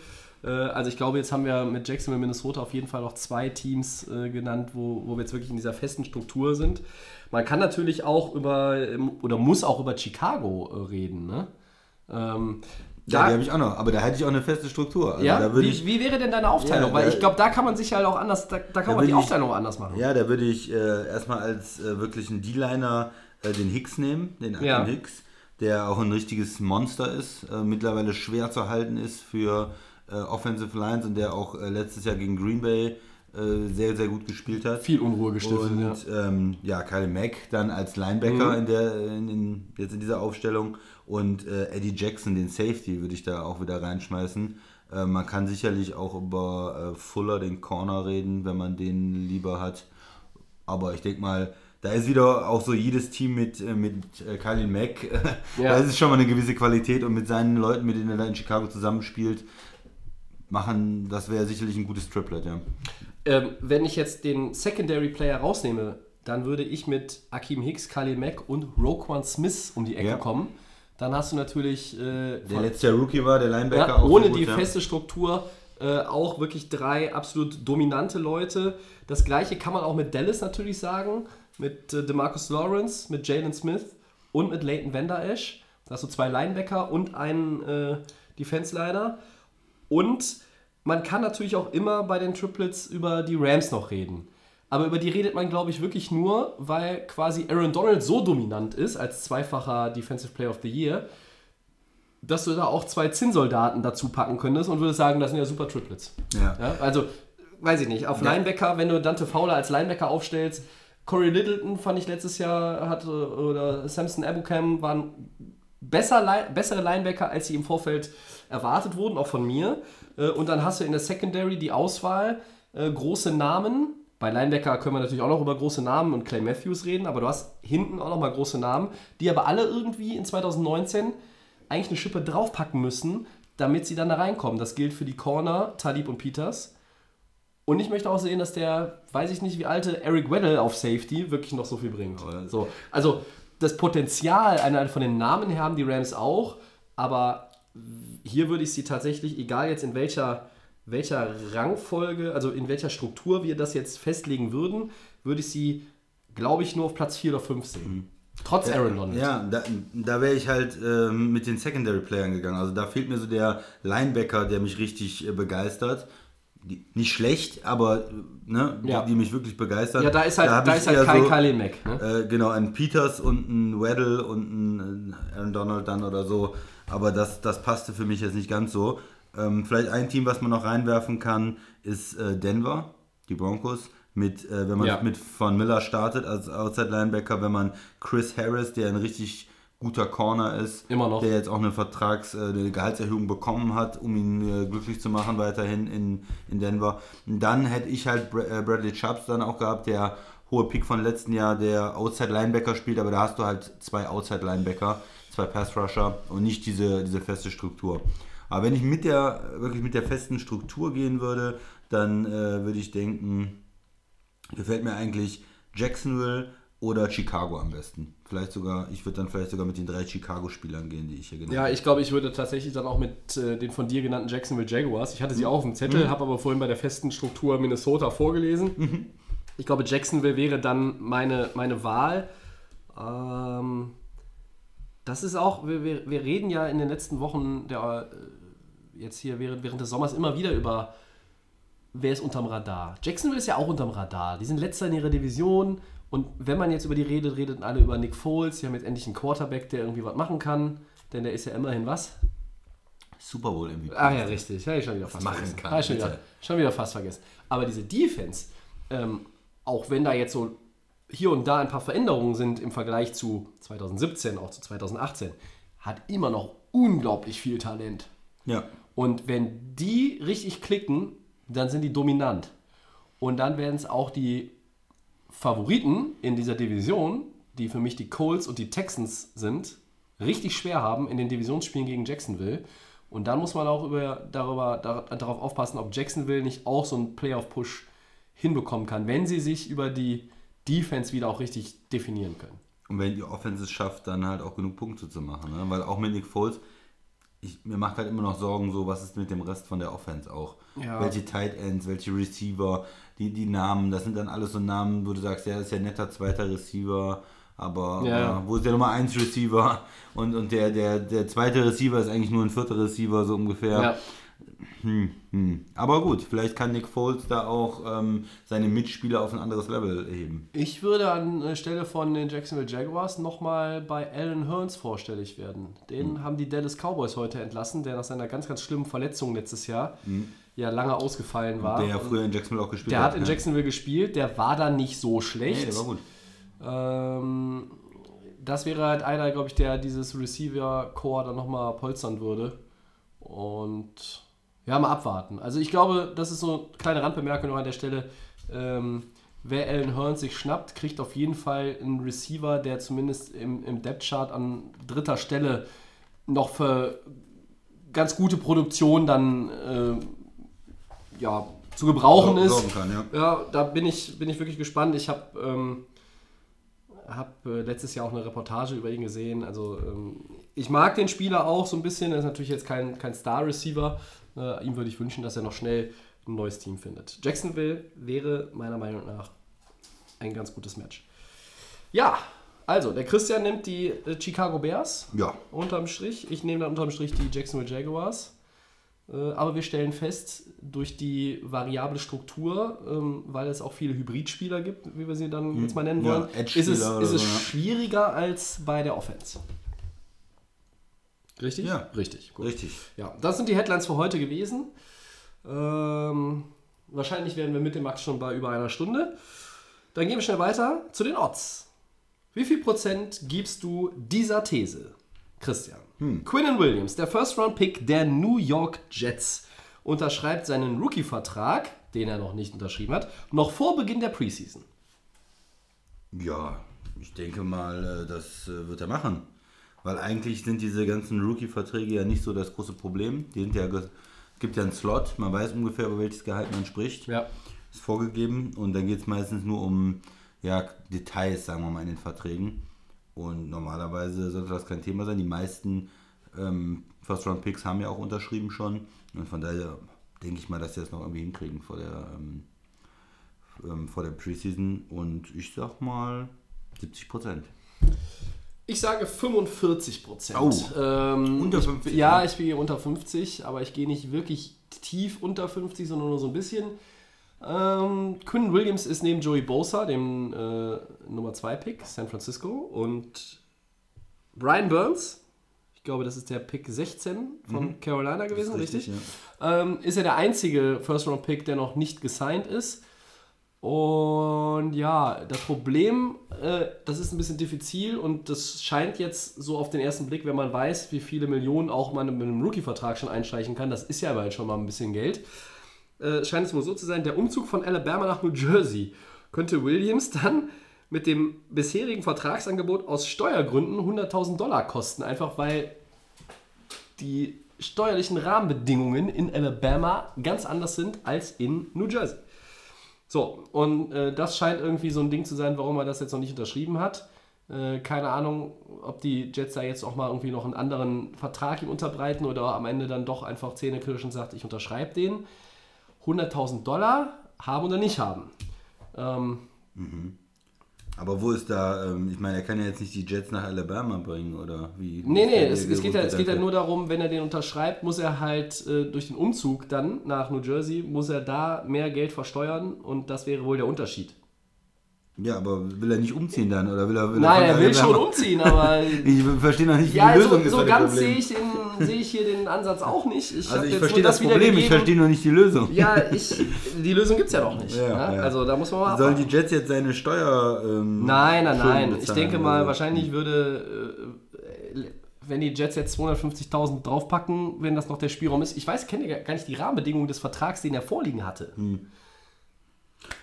Also ich glaube, jetzt haben wir mit Jacksonville, Minnesota auf jeden Fall noch zwei Teams genannt, wo, wo wir jetzt wirklich in dieser festen Struktur sind. Man kann natürlich auch über, oder muss auch über Chicago reden, ne? Ähm, ja, da, die habe ich auch noch, aber da hätte ich auch eine feste Struktur. Also ja? da würde wie, ich, wie wäre denn deine Aufteilung? Ja, Weil da, ich glaube, da kann man sich halt auch anders, da, da kann da man die ich, Aufteilung auch anders machen. Ja, da würde ich äh, erstmal als äh, wirklich einen D-Liner äh, den Hicks nehmen, den Atten ja. Hicks. Der auch ein richtiges Monster ist, äh, mittlerweile schwer zu halten ist für äh, Offensive Lines und der auch äh, letztes Jahr gegen Green Bay äh, sehr, sehr gut gespielt hat. Viel Unruhe gestiftet. Und ja, ähm, ja Kyle Mack dann als Linebacker mhm. in der, in, in, jetzt in dieser Aufstellung und äh, Eddie Jackson, den Safety, würde ich da auch wieder reinschmeißen. Äh, man kann sicherlich auch über äh, Fuller, den Corner, reden, wenn man den lieber hat. Aber ich denke mal, da ist wieder auch so jedes Team mit, mit Khalil Mack, ja. da ist es schon mal eine gewisse Qualität und mit seinen Leuten, mit denen er da in Chicago zusammenspielt, machen, das wäre sicherlich ein gutes Triplet, ja. Ähm, wenn ich jetzt den Secondary Player rausnehme, dann würde ich mit Akeem Hicks, Khalil Mack und Roquan Smith um die Ecke ja. kommen. Dann hast du natürlich... Äh, der letzte Rookie war, der Linebacker ja, auch ohne gut, die ja. feste Struktur... Äh, auch wirklich drei absolut dominante Leute. Das gleiche kann man auch mit Dallas natürlich sagen, mit äh, DeMarcus Lawrence, mit Jalen Smith und mit Leighton Vander Esch. Da hast du zwei Linebacker und einen äh, Defense-Liner. Und man kann natürlich auch immer bei den Triplets über die Rams noch reden. Aber über die redet man, glaube ich, wirklich nur, weil quasi Aaron Donald so dominant ist als zweifacher Defensive Player of the Year, dass du da auch zwei Zinnsoldaten dazu packen könntest und würdest sagen, das sind ja super Triplets. Ja. Ja, also, weiß ich nicht, auf ja. Linebacker, wenn du Dante Fowler als Linebacker aufstellst, Corey Littleton fand ich letztes Jahr, hatte, oder Samson Ebukam waren besser, bessere Linebacker, als sie im Vorfeld erwartet wurden, auch von mir. Und dann hast du in der Secondary die Auswahl, große Namen. Bei Linebacker können wir natürlich auch noch über große Namen und Clay Matthews reden, aber du hast hinten auch noch mal große Namen, die aber alle irgendwie in zwanzig neunzehn eigentlich eine Schippe draufpacken müssen, damit sie dann da reinkommen. Das gilt für die Corner, Talib und Peters. Und ich möchte auch sehen, dass der, weiß ich nicht wie alte, Eric Weddle auf Safety wirklich noch so viel bringt. So, also das Potenzial, einer von den Namen her haben die Rams auch, aber hier würde ich sie tatsächlich, egal jetzt in welcher, welcher Rangfolge, also in welcher Struktur wir das jetzt festlegen würden, würde ich sie, glaube ich, nur auf Platz vier oder fünf sehen. Mhm. Trotz Aaron Donald. Ja, da, da wäre ich halt ähm, mit den Secondary-Playern gegangen. Also da fehlt mir so der Linebacker, der mich richtig äh, begeistert. Die, nicht schlecht, aber ne, ja. die, die mich wirklich begeistert. Ja, da ist halt, da da ist halt kein so, Kyle Mack. Ne? Äh, genau, ein Peters und ein Weddle und ein Aaron Donald dann oder so. Aber das, das passte für mich jetzt nicht ganz so. Ähm, vielleicht ein Team, was man noch reinwerfen kann, ist äh, Denver, die Broncos. Mit, äh, wenn man ja. mit Von Miller startet als Outside-Linebacker, wenn man Chris Harris, der ein richtig guter Corner ist, immer noch, der jetzt auch eine Vertrags-, äh, eine Gehaltserhöhung bekommen hat, um ihn äh, glücklich zu machen weiterhin in, in Denver. Und dann hätte ich halt Br- äh, Bradley Chubbs dann auch gehabt, der hohe Pick von letzten Jahr, der Outside-Linebacker spielt, aber da hast du halt zwei Outside-Linebacker, zwei Pass-Rusher und nicht diese, diese feste Struktur. Aber wenn ich mit der, wirklich mit der festen Struktur gehen würde, dann äh, würde ich denken, gefällt mir eigentlich Jacksonville oder Chicago am besten. Vielleicht sogar, ich würde dann vielleicht sogar mit den drei Chicago-Spielern gehen, die ich hier genannt habe. Ja, ich glaube, ich würde tatsächlich dann auch mit äh, den von dir genannten Jacksonville Jaguars, ich hatte sie mhm. auch auf dem Zettel, mhm. habe aber vorhin bei der festen Struktur Minnesota vorgelesen. Mhm. Ich glaube, Jacksonville wäre dann meine, meine Wahl. Ähm, das ist auch, wir, wir, wir reden ja in den letzten Wochen, der, jetzt hier während, während des Sommers immer wieder über wer ist unterm Radar? Jacksonville ist ja auch unterm Radar. Die sind letzter in ihrer Division. Und wenn man jetzt über die redet, redeten alle über Nick Foles. Die haben jetzt endlich einen Quarterback, der irgendwie was machen kann. Denn der ist ja immerhin was? Super Bowl M V P. Ah ja, richtig. Ja, ich schon wieder fast machen vergessen. Kann, ah, schon, wieder, schon wieder fast vergessen. Aber diese Defense, ähm, auch wenn da jetzt so hier und da ein paar Veränderungen sind im Vergleich zu zwanzig siebzehn, auch zu zwanzig achtzehn, hat immer noch unglaublich viel Talent. Ja. Und wenn die richtig klicken, dann sind die dominant. Und dann werden es auch die Favoriten in dieser Division, die für mich die Colts und die Texans sind, richtig schwer haben in den Divisionsspielen gegen Jacksonville. Und dann muss man auch über, darüber, dar, darauf aufpassen, ob Jacksonville nicht auch so einen Playoff-Push hinbekommen kann, wenn sie sich über die Defense wieder auch richtig definieren können. Und wenn die Offense es schafft, dann halt auch genug Punkte zu machen. Ne? Weil auch mit Nick Foles, Ich, mir macht halt immer noch Sorgen, so was ist mit dem Rest von der Offense auch. Ja. Welche Tight Ends, welche Receiver, die, die Namen, das sind dann alles so Namen, wo du sagst, ja, das ist ja ein netter zweiter Receiver, aber ja. Ja, wo ist der Nummer eins Receiver und, und der, der, der zweite Receiver ist eigentlich nur ein vierter Receiver, so ungefähr. Ja. Hm, hm. Aber gut, vielleicht kann Nick Foles da auch ähm, seine Mitspieler auf ein anderes Level heben. Ich würde an Stelle von den Jacksonville Jaguars nochmal bei Allen Hurns vorstellig werden. Den hm. haben die Dallas Cowboys heute entlassen, der nach seiner ganz, ganz schlimmen Verletzung letztes Jahr hm. ja lange ausgefallen war. Der ja früher in Jacksonville auch gespielt der hat. Der hat in ja. Jacksonville gespielt, der war dann nicht so schlecht. Nee, der war gut. Ähm, das wäre halt einer, glaube ich, der dieses Receiver-Core dann nochmal polstern würde. Und ja, mal abwarten. Also ich glaube, das ist so eine kleine Randbemerkung noch an der Stelle. Ähm, wer Allen Hurns sich schnappt, kriegt auf jeden Fall einen Receiver, der zumindest im, im Depth-Chart an dritter Stelle noch für ganz gute Produktion dann äh, ja, zu gebrauchen ist. Sorgen kann, ja. Ja, da bin ich, bin ich wirklich gespannt. Ich habe ähm, hab, äh, letztes Jahr auch eine Reportage über ihn gesehen. Also ähm, ich mag den Spieler auch so ein bisschen. Er ist natürlich jetzt kein, kein Star-Receiver. Äh, ihm würde ich wünschen, dass er noch schnell ein neues Team findet. Jacksonville wäre meiner Meinung nach ein ganz gutes Match. Ja, also der Christian nimmt die äh, Chicago Bears ja. unterm Strich. Ich nehme dann unterm Strich die Jacksonville Jaguars. Äh, aber wir stellen fest, durch die variable Struktur, ähm, weil es auch viele Hybridspieler gibt, wie wir sie dann hm. jetzt mal nennen ja, wollen, ist es, ist es so, schwieriger ja. als bei der Offense. Richtig? Ja. Richtig, gut. Richtig. Ja, das sind die Headlines für heute gewesen. Ähm, wahrscheinlich wären wir mit dem Max schon bei über einer Stunde. Dann gehen wir schnell weiter zu den Odds. Wie viel Prozent gibst du dieser These, Christian? Hm. Quinnen Williams, der First-Round-Pick der New York Jets, unterschreibt seinen Rookie-Vertrag, den er noch nicht unterschrieben hat, noch vor Beginn der Preseason. Ja, ich denke mal, das wird er machen. Weil eigentlich sind diese ganzen Rookie-Verträge ja nicht so das große Problem. Die sind ja, es gibt ja einen Slot, man weiß ungefähr, über welches Gehalt man spricht. Ja. Ist vorgegeben und dann geht es meistens nur um ja, Details, sagen wir mal, in den Verträgen. Und normalerweise sollte das kein Thema sein. Die meisten ähm, First-Round-Picks haben ja auch unterschrieben schon. Und von daher denke ich mal, dass sie das noch irgendwie hinkriegen vor der, ähm, ähm, vor der Preseason. Und ich sag mal siebzig Prozent. Ich sage fünfundvierzig Prozent. Oh, ähm, unter fünfzig? Ich, ja, ich bin hier unter fünfzig, aber ich gehe nicht wirklich tief unter fünfzig, sondern nur so ein bisschen. Ähm, Quinn Williams ist neben Joey Bosa, dem äh, Nummer zwei Pick, San Francisco, und Brian Burns, ich glaube, das ist der Pick sechzehn von mhm. Carolina gewesen, richtig? richtig? Ja. Ähm, ist er der einzige First-Round-Pick, der noch nicht gesigned ist. Und ja, das Problem, äh, das ist ein bisschen diffizil und das scheint jetzt so auf den ersten Blick, wenn man weiß, wie viele Millionen auch man mit einem Rookie-Vertrag schon einstreichen kann, das ist ja aber schon mal ein bisschen Geld, äh, scheint es wohl so zu sein, der Umzug von Alabama nach New Jersey könnte Williams dann mit dem bisherigen Vertragsangebot aus Steuergründen hunderttausend Dollar kosten, einfach weil die steuerlichen Rahmenbedingungen in Alabama ganz anders sind als in New Jersey. So, und äh, das scheint irgendwie so ein Ding zu sein, warum er das jetzt noch nicht unterschrieben hat. Äh, keine Ahnung, ob die Jets da jetzt auch mal irgendwie noch einen anderen Vertrag ihm unterbreiten oder am Ende dann doch einfach zähneknirschend sagt, ich unterschreibe den. hunderttausend Dollar, haben oder nicht haben. Ähm, mhm. Aber wo ist da, ähm, ich meine, er kann ja jetzt nicht die Jets nach Alabama bringen, oder wie? Nee, nee, es, es geht ja es geht halt nur darum, wenn er den unterschreibt, muss er halt äh, durch den Umzug dann nach New Jersey, muss er da mehr Geld versteuern und das wäre wohl der Unterschied. Ja, aber will er nicht umziehen dann? Oder will er, will Nein, er, er will schon umziehen, aber... Ich verstehe noch nicht, wie ja, die Lösung so, ist. Ja, so ganz sehe ich, seh ich hier den Ansatz auch nicht. Ich also ich verstehe das, das Problem, ich verstehe noch nicht die Lösung. Ja, ich, die Lösung gibt es ja doch nicht. Ja, ja. Ja. Also da muss man mal Sollen abwarten. Die Jets jetzt seine Steuer... Ähm, nein, nein, nein. Bezahlen, ich denke mal, oder? Wahrscheinlich würde... Äh, wenn die Jets jetzt zweihundertfünfzigtausend draufpacken, wenn das noch der Spielraum ist. Ich weiß, ich kenne gar nicht die Rahmenbedingungen des Vertrags, den er vorliegen hatte. Hm.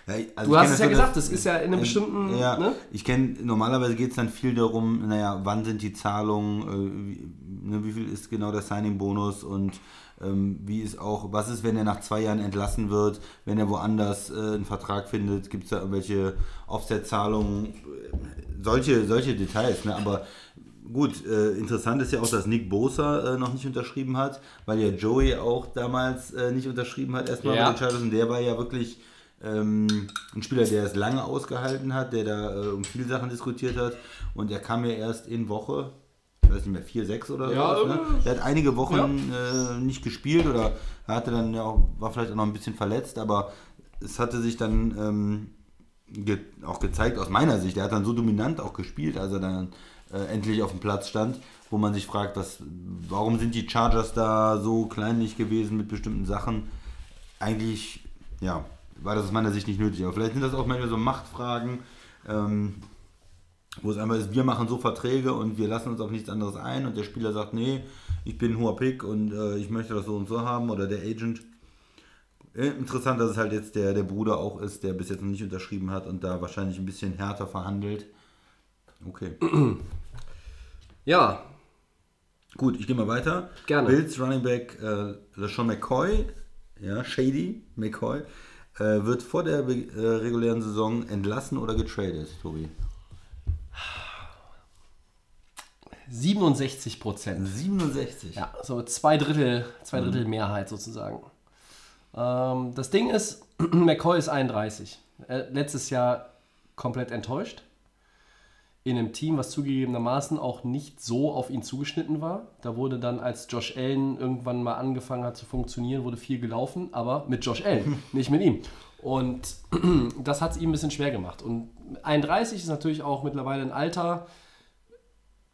Ja, also du hast es ja gesagt, das ist ja in einem äh, bestimmten... Ja, ne? Ich kenne, normalerweise geht es dann viel darum, naja, wann sind die Zahlungen, äh, wie, ne, wie viel ist genau der Signing-Bonus und ähm, wie ist auch, was ist, wenn er nach zwei Jahren entlassen wird, wenn er woanders äh, einen Vertrag findet, gibt es da irgendwelche Offset-Zahlungen, solche, solche Details, ne? Aber gut, äh, interessant ist ja auch, dass Nick Bosa äh, noch nicht unterschrieben hat, weil ja Joey auch damals äh, nicht unterschrieben hat, erstmal ja. bei den Chargers, und der war ja wirklich... Ähm, ein Spieler, der es lange ausgehalten hat, der da äh, um viele Sachen diskutiert hat, und der kam ja erst in Woche, ich weiß nicht mehr, vier, sechs oder so. Ja, ne? Der hat einige Wochen ja. äh, nicht gespielt oder hatte dann ja auch, war vielleicht auch noch ein bisschen verletzt, aber es hatte sich dann ähm, ge- auch gezeigt aus meiner Sicht, der hat dann so dominant auch gespielt, als er dann äh, endlich auf dem Platz stand, wo man sich fragt, was, warum sind die Chargers da so kleinlich gewesen mit bestimmten Sachen? Eigentlich, ja, war das aus meiner Sicht nicht nötig. Aber vielleicht sind das auch manchmal so Machtfragen, ähm, wo es einmal ist, wir machen so Verträge und wir lassen uns auf nichts anderes ein und der Spieler sagt, nee, ich bin ein hoher Pick und äh, ich möchte das so und so haben, oder der Agent. Äh, interessant, dass es halt jetzt der, der Bruder auch ist, der bis jetzt noch nicht unterschrieben hat und da wahrscheinlich ein bisschen härter verhandelt. Okay. Ja. Gut, ich gehe mal weiter. Gerne. Bills Running Back äh, LeSean McCoy, ja, Shady McCoy, wird vor der äh, regulären Saison entlassen oder getradet, Tobi? siebenundsechzig Prozent. siebenundsechzig? Ja, so zwei Drittel, zwei Drittel mhm. Mehrheit sozusagen. Ähm, das Ding ist, McCoy ist einunddreißig. Äh, letztes Jahr komplett enttäuscht. In einem Team, was zugegebenermaßen auch nicht so auf ihn zugeschnitten war. Da wurde dann, als Josh Allen irgendwann mal angefangen hat zu funktionieren, wurde viel gelaufen, aber mit Josh Allen, nicht mit ihm. Und das hat es ihm ein bisschen schwer gemacht. Und einunddreißig ist natürlich auch mittlerweile ein Alter,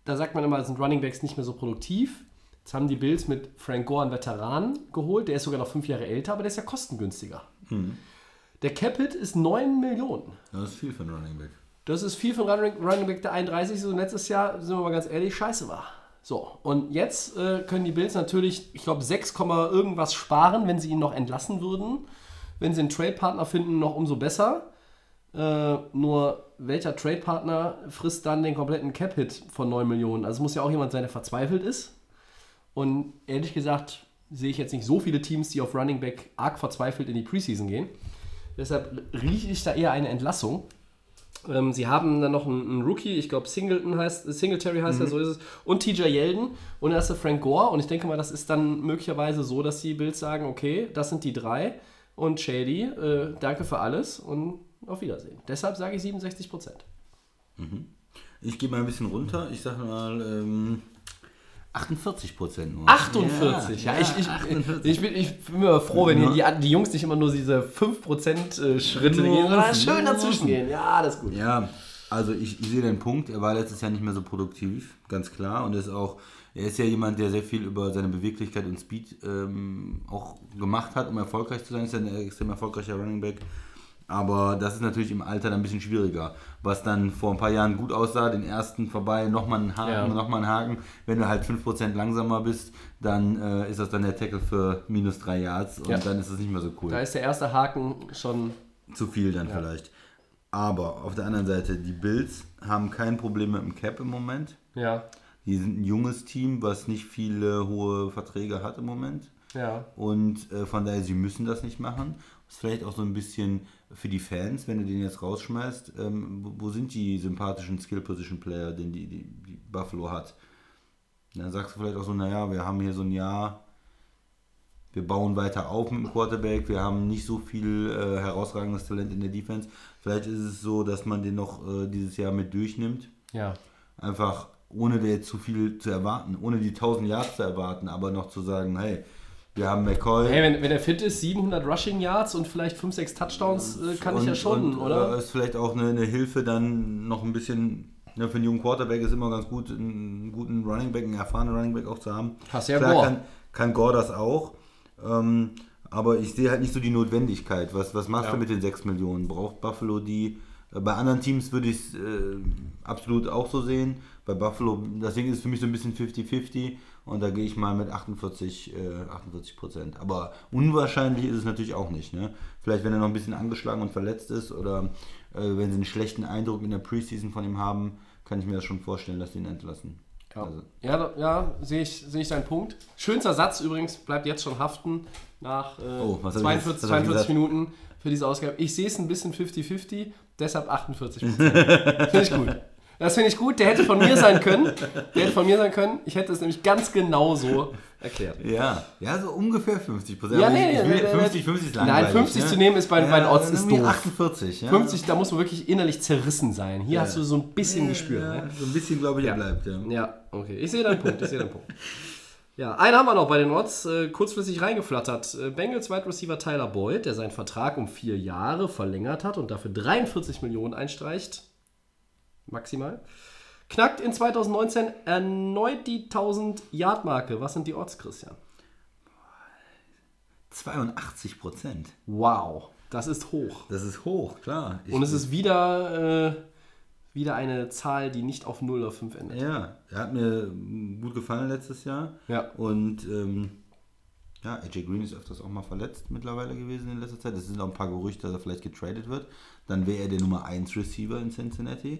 da sagt man immer, sind Runningbacks nicht mehr so produktiv. Jetzt haben die Bills mit Frank Gore einen Veteran geholt. Der ist sogar noch fünf Jahre älter, aber der ist ja kostengünstiger. Mhm. Der Cap-Hit ist neun Millionen. Das ist viel für einen Running Back. Das ist viel für einen Running Back, der einunddreißig, so letztes Jahr, sind wir mal ganz ehrlich, scheiße war. So, und jetzt äh, können die Bills natürlich, ich glaube, sechs, irgendwas sparen, wenn sie ihn noch entlassen würden. Wenn sie einen Trade-Partner finden, noch umso besser. Äh, nur welcher Trade-Partner frisst dann den kompletten Cap-Hit von neun Millionen? Also es muss ja auch jemand sein, der verzweifelt ist. Und ehrlich gesagt sehe ich jetzt nicht so viele Teams, die auf Running Back arg verzweifelt in die Preseason gehen. Deshalb rieche ich da eher eine Entlassung. Ähm, sie haben dann noch einen, einen Rookie, ich glaube Singleton heißt, Singletary heißt mhm. ja, so ist es, und T J Yeldon und erste Frank Gore. Und ich denke mal, das ist dann möglicherweise so, dass die Bills sagen, okay, das sind die drei und Shady, äh, danke für alles und auf Wiedersehen. Deshalb sage ich siebenundsechzig Prozent. Mhm. Ich gehe mal ein bisschen runter, ich sage mal... Ähm achtundvierzig Prozent nur. achtundvierzig? Ja, ja, ja ich, ich, achtundvierzig. Ich, bin, ich bin immer froh, wenn ja. die, die Jungs nicht immer nur diese fünf Prozent Schritte gehen, sondern schön dazwischen gehen. Ja, das ist gut. Ja, also ich, ich sehe den Punkt, er war letztes Jahr nicht mehr so produktiv, ganz klar. Und er ist auch, er ist ja jemand, der sehr viel über seine Beweglichkeit und Speed ähm, auch gemacht hat, um erfolgreich zu sein. Ist ja ein extrem erfolgreicher Running Back. Aber das ist natürlich im Alter dann ein bisschen schwieriger. Was dann vor ein paar Jahren gut aussah, den ersten vorbei, nochmal einen Haken, ja. nochmal einen Haken. Wenn du halt fünf Prozent langsamer bist, dann äh, ist das dann der Tackle für minus drei Yards und ja. dann ist es nicht mehr so cool. Da ist der erste Haken schon... Zu viel dann ja. vielleicht. Aber auf der anderen Seite, die Bills haben kein Problem mit dem Cap im Moment. Ja. Die sind ein junges Team, was nicht viele hohe Verträge hat im Moment. Ja. Und äh, von daher, sie müssen das nicht machen. Das ist vielleicht auch so ein bisschen für die Fans, wenn du den jetzt rausschmeißt, ähm, wo, wo sind die sympathischen Skill-Position-Player, den die, die, die Buffalo hat? Und dann sagst du vielleicht auch so, naja, wir haben hier so ein Jahr, wir bauen weiter auf mit dem Quarterback, wir haben nicht so viel äh, herausragendes Talent in der Defense. Vielleicht ist es so, dass man den noch äh, dieses Jahr mit durchnimmt. Ja. Einfach ohne der zu viel zu erwarten, ohne die tausend Yards zu erwarten, aber noch zu sagen, hey, wir haben McCoy. Hey, wenn, wenn er fit ist, siebenhundert Rushing Yards und vielleicht fünf, sechs Touchdowns äh, kann und, ich ja schon, und, oder? Ist vielleicht auch eine, eine Hilfe dann noch ein bisschen, ne, für einen jungen Quarterback ist immer ganz gut, einen guten Running Back, einen erfahrenen Running Back auch zu haben. Hast ja Klar Gore. Kann, kann Gore das auch, ähm, aber ich sehe halt nicht so die Notwendigkeit. Was, was machst ja. du mit den sechs Millionen? Braucht Buffalo die? Bei anderen Teams würde ich es äh, absolut auch so sehen. Bei Buffalo, deswegen ist es für mich so ein bisschen fifty-fifty und da gehe ich mal mit achtundvierzig Prozent. Aber unwahrscheinlich ist es natürlich auch nicht. Ne? Vielleicht, wenn er noch ein bisschen angeschlagen und verletzt ist oder äh, wenn sie einen schlechten Eindruck in der Preseason von ihm haben, kann ich mir das schon vorstellen, dass sie ihn entlassen. Ja, also. ja, ja sehe ich, seh ich deinen Punkt. Schönster Satz übrigens, bleibt jetzt schon haften nach äh, oh, zweiundvierzig, zweiundvierzig Minuten für diese Ausgabe. Ich sehe es ein bisschen fifty-fifty, deshalb achtundvierzig Prozent. Finde ich gut. Das finde ich gut, der hätte von mir sein können. Der hätte von mir sein können. Ich hätte es nämlich ganz genau so erklärt. Ja, ja, so ungefähr fünfzig Prozent. Ja, nee, ich, ich will fünfzig, fünfzig ist langweilig. Nein, fünfzig ne? zu nehmen ist bei, ja, bei den Odds ist doof. achtundvierzig, ja. fünfzig, da muss man wirklich innerlich zerrissen sein. Hier ja. hast du so ein bisschen ja, gespürt. Ja. Ne? So ein bisschen, glaube ich, ja. bleibt, ja. Ja, okay. Ich sehe deinen Punkt, ich sehe deinen Punkt. Ja, einen haben wir noch bei den Odds, äh, kurzfristig reingeflattert. Äh, Bengals Wide Receiver Tyler Boyd, der seinen Vertrag um vier Jahre verlängert hat und dafür dreiundvierzig Millionen einstreicht. Maximal. Knackt in zweitausendneunzehn erneut die tausend-Yard-Marke. Was sind die Odds, Christian? zweiundachtzig Prozent. Wow, das ist hoch. Das ist hoch, klar. Ich Und es ist wieder, äh, wieder eine Zahl, die nicht auf null oder fünf endet. Ja, er hat mir gut gefallen letztes Jahr. Ja. Und ähm, ja, A J Green ist öfters auch mal verletzt mittlerweile gewesen in letzter Zeit. Es sind auch ein paar Gerüchte, dass er vielleicht getradet wird. Dann wäre er der Nummer eins Receiver in Cincinnati.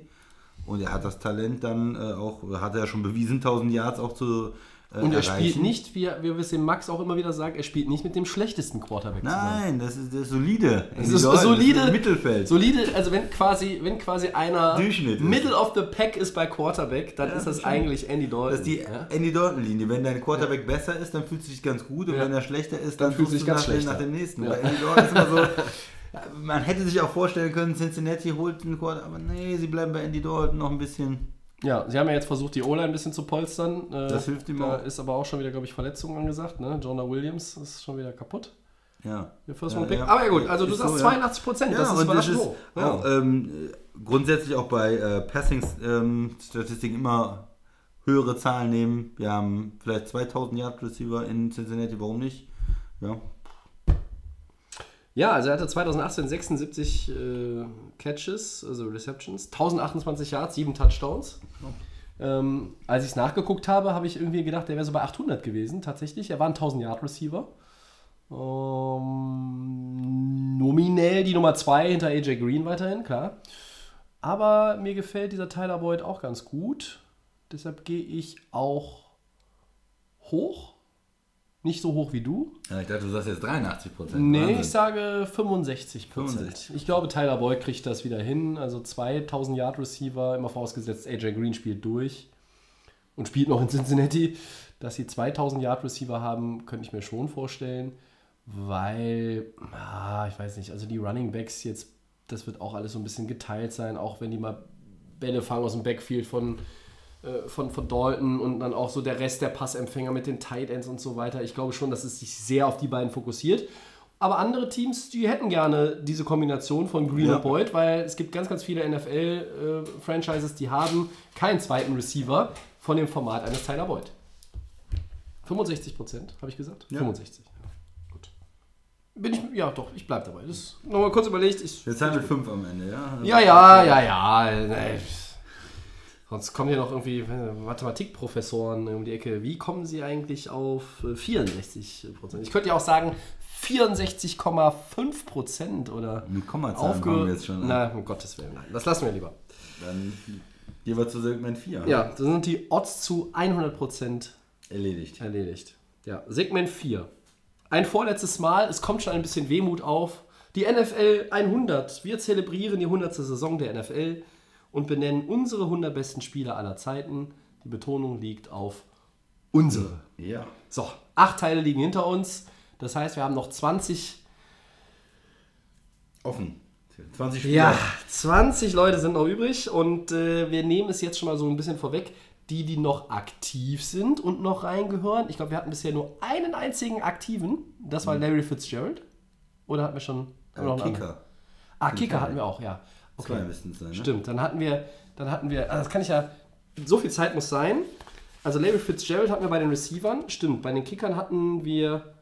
Und er hat das Talent dann äh, auch, hat er ja schon bewiesen, tausend Yards auch zu äh, Und er erreichen. Spielt nicht, wie, wie wir es dem Max auch immer wieder sagen, er spielt nicht mit dem schlechtesten Quarterback Nein, zusammen. das ist, das ist solide. Das ist Leute, solide, das ist Mittelfeld. Solide, also wenn quasi, wenn quasi einer Middle of the Pack ist bei Quarterback, dann ja, ist das stimmt. eigentlich Andy Dalton. Das ist die ja? Andy Dalton-Linie. Wenn dein Quarterback ja. besser ist, dann fühlst du dich ganz gut. Und ja. wenn er schlechter ist, dann, dann fühlst du dich ganz schlecht nach dem nächsten. Ja. Bei Andy Dalton ist immer so... Man hätte sich auch vorstellen können, Cincinnati holt einen Quarterback, aber nee, sie bleiben bei Andy Dalton noch ein bisschen. Ja, sie haben ja jetzt versucht, die O-Line ein bisschen zu polstern. Das äh, hilft ihm da auch. Ist aber auch schon wieder, glaube ich, Verletzungen angesagt. Ne? Jonah Williams ist schon wieder kaputt. Ja. Der First Round Pick. Ja, ja. Aber ja gut, also du ist sagst so, zweiundachtzig Prozent, ja, das ist überraschend hoch. Ja. Ähm, grundsätzlich auch bei äh, Passing-Statistiken ähm, immer höhere Zahlen nehmen. Wir haben vielleicht zweitausend Yard Receiver in Cincinnati, warum nicht? Ja. Ja, also er hatte zweitausendachtzehn sechsundsiebzig äh, Catches, also Receptions, eintausendachtundzwanzig Yards, sieben Touchdowns. Ja. Ähm, als ich es nachgeguckt habe, habe ich irgendwie gedacht, der wäre so bei achthundert gewesen, tatsächlich. Er war ein tausend Yard Receiver. Ähm, nominell die Nummer zwei hinter A J Green weiterhin, klar. Aber mir gefällt dieser Tyler Boyd auch ganz gut. Deshalb gehe ich auch hoch. Nicht so hoch wie du. Ja, ich dachte, du sagst jetzt dreiundachtzig Prozent. Nee, Wahnsinn. Ich sage fünfundsechzig Prozent. Ich glaube, Tyler Boyd kriegt das wieder hin. Also zweitausend Yard Receiver, immer vorausgesetzt, A J Green spielt durch und spielt noch in Cincinnati. Dass sie zweitausend Yard Receiver haben, könnte ich mir schon vorstellen, weil, ah, ich weiß nicht, also die Running Backs jetzt, das wird auch alles so ein bisschen geteilt sein, auch wenn die mal Bälle fangen aus dem Backfield von Von, von Dalton und dann auch so der Rest der Passempfänger mit den Tight Ends und so weiter. Ich glaube schon, dass es sich sehr auf die beiden fokussiert. Aber andere Teams, die hätten gerne diese Kombination von Green ja. und Boyd, weil es gibt ganz, ganz viele N F L-Franchises, äh, die haben keinen zweiten Receiver von dem Format eines Tyler Boyd. fünfundsechzig Prozent, habe ich gesagt? Ja. fünfundsechzig. Bin ich, ja doch, ich bleib dabei. Das nochmal kurz überlegt. Ich, Jetzt haben wir fünf am Ende, ja? Ja, ja, ja, ja. ja. Nee. Sonst kommen hier noch irgendwie Mathematikprofessoren um die Ecke. Wie kommen sie eigentlich auf vierundsechzig Prozent? Ich könnte ja auch sagen vierundsechzig Komma fünf Prozent oder eine Kommazahl aufge- kommen wir jetzt schon. Na, um Gottes Willen. Nein, das lassen wir lieber. Dann jeweils zu Segment vier. Ja, das sind die Odds zu hundert Prozent erledigt. Erledigt. Ja, Segment vier. Ein vorletztes Mal, es kommt schon ein bisschen Wehmut auf. Die N F L hundert. Wir zelebrieren die hundertste Saison der N F L. Und benennen unsere hundert besten Spieler aller Zeiten. Die Betonung liegt auf unsere. Ja. So, acht Teile liegen hinter uns. Das heißt, wir haben noch zwanzig offen. zwanzig Spieler. Ja, zwanzig Leute sind noch übrig. Und äh, wir nehmen es jetzt schon mal so ein bisschen vorweg. Die, die noch aktiv sind und noch reingehören. Ich glaube, wir hatten bisher nur einen einzigen aktiven. Das war Larry Fitzgerald. Oder hatten wir schon... Äh, noch einen Kicker. Anderen? Ah, Kicker hatten wir auch, ja. Okay, sein, ne? Stimmt. Dann hatten wir, dann hatten wir, also das kann ich ja, so viel Zeit muss sein. Also Larry Fitzgerald hatten wir bei den Receivern, stimmt. Bei den Kickern hatten wir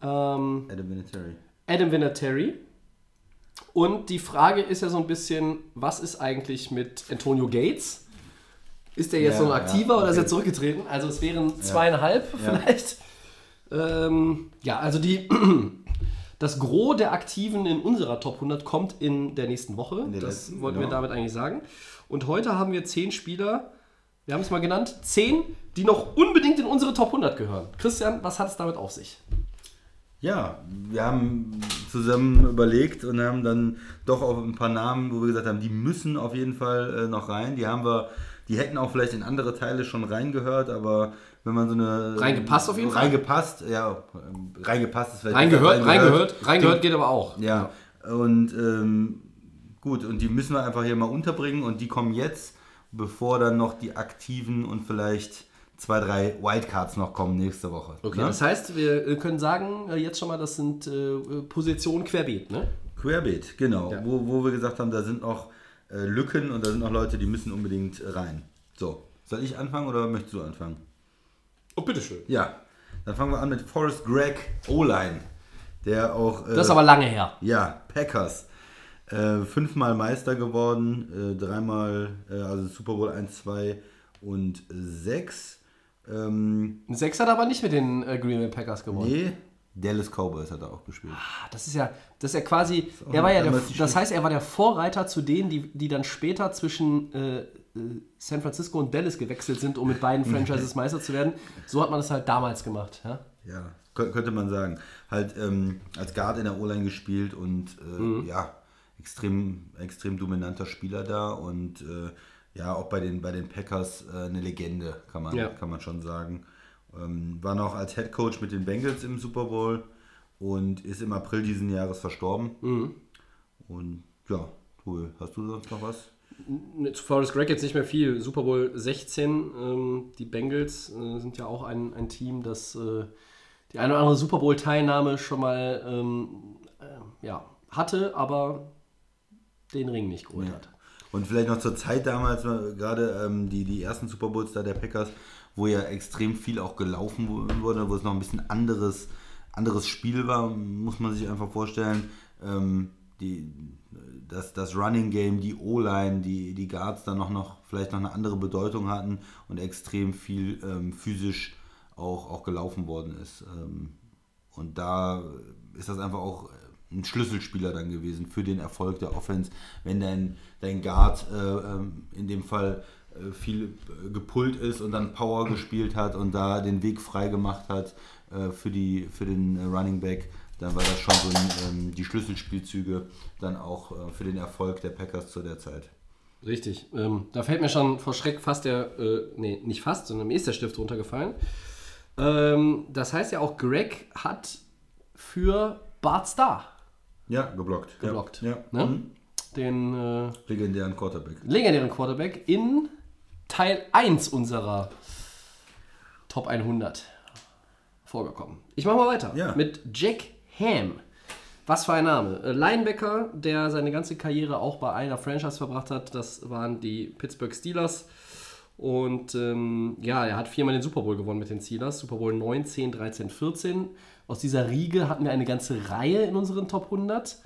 ähm, Adam Vinatieri. Adam Vinatieri. Und die Frage ist ja so ein bisschen, was ist eigentlich mit Antonio Gates? Ist der jetzt ja, noch aktiver ja, okay. oder ist er zurückgetreten? Also es wären zweieinhalb ja. vielleicht. Ja. Ähm, ja, also die... Das Gros der Aktiven in unserer Top hundert kommt in der nächsten Woche. Der das letzten, wollten genau. wir damit eigentlich sagen. Und heute haben wir zehn Spieler, wir haben es mal genannt, zehn, die noch unbedingt in unsere Top hundert gehören. Christian, was hat es damit auf sich? Ja, wir haben zusammen überlegt und haben dann doch auch ein paar Namen, wo wir gesagt haben, die müssen auf jeden Fall noch rein. Die haben wir, die hätten auch vielleicht in andere Teile schon reingehört, aber... Wenn man so eine... Reingepasst auf jeden Fall? Reingepasst, ja. Reingepasst ist vielleicht... Reingehört, reingehört, reingehört geht aber auch. Ja, und ähm, gut, und die müssen wir einfach hier mal unterbringen und die kommen jetzt, bevor dann noch die Aktiven und vielleicht zwei, drei Wildcards noch kommen nächste Woche. Okay, ne? Das heißt, wir können sagen jetzt schon mal, das sind äh, Positionen querbeet, ne? Querbeet, genau. Ja. Wo, wo wir gesagt haben, da sind noch äh, Lücken und da sind noch Leute, die müssen unbedingt rein. So, soll ich anfangen oder möchtest du anfangen? Oh, bitteschön. Ja, dann fangen wir an mit Forrest Gregg O-Line, der auch... Äh, das ist aber lange her. Ja, Packers. Äh, fünfmal Meister geworden, äh, dreimal, äh, also Super Bowl eins, zwei und sechs. Ähm, sechs hat er aber nicht mit den äh, Green Bay Packers gewonnen. Nee, Dallas Cowboys hat er auch gespielt. Ah, das ist ja, das ist ja quasi... Das, er war ja der, das heißt, er war der Vorreiter zu denen, die, die dann später zwischen... Äh, San Francisco und Dallas gewechselt sind, um mit beiden Franchises Meister zu werden. So hat man das halt damals gemacht. Ja, ja könnte man sagen. Halt ähm, als Guard in der O-Line gespielt und äh, mhm. ja, extrem, extrem dominanter Spieler da und äh, ja, auch bei den, bei den Packers äh, eine Legende, kann man, ja. kann man schon sagen. Ähm, war noch als Head Coach mit den Bengals im Super Bowl und ist im April diesen Jahres verstorben. Mhm. Und ja, cool. Hast du sonst noch was? Zu Forrest Gregg jetzt nicht mehr viel. Super Bowl sechzehn, ähm, die Bengals äh, sind ja auch ein, ein Team, das äh, die eine oder andere Super Bowl-Teilnahme schon mal ähm, äh, ja, hatte, aber den Ring nicht geholt ja. hat. Und vielleicht noch zur Zeit damals, gerade ähm, die, die ersten Super Bowls da der Packers, wo ja extrem viel auch gelaufen wurde, wo es noch ein bisschen anderes, anderes Spiel war, muss man sich einfach vorstellen. Ähm, die, das, das Running Game, die O-Line, die, die Guards dann noch, noch vielleicht noch eine andere Bedeutung hatten und extrem viel ähm, physisch auch, auch gelaufen worden ist. Ähm, und da ist das einfach auch ein Schlüsselspieler dann gewesen für den Erfolg der Offense, wenn dein, dein Guard äh, in dem Fall äh, viel gepullt ist und dann Power gespielt hat und da den Weg frei gemacht hat äh, für, die, für den äh, Running Back, dann war das schon so ein, ähm, die Schlüsselspielzüge dann auch äh, für den Erfolg der Packers zu der Zeit. Richtig, ähm, da fällt mir schon vor Schreck fast der, äh, nee, nicht fast, sondern mir ist der Stift runtergefallen. Ähm, das heißt ja auch, Greg hat für Bart Starr Ja, geblockt. Geblockt. Ja. Ne? Mhm. Den äh, legendären Quarterback. Legendären Quarterback in Teil eins unserer Top hundert vorgekommen. Ich mache mal weiter ja. mit Jack Ham. Was für ein Name. Linebacker, der seine ganze Karriere auch bei einer Franchise verbracht hat. Das waren die Pittsburgh Steelers. Und ähm, ja, er hat viermal den Super Bowl gewonnen mit den Steelers. Super Bowl neunzehn, dreizehn, vierzehn. Aus dieser Riege hatten wir eine ganze Reihe in unseren Top hundert.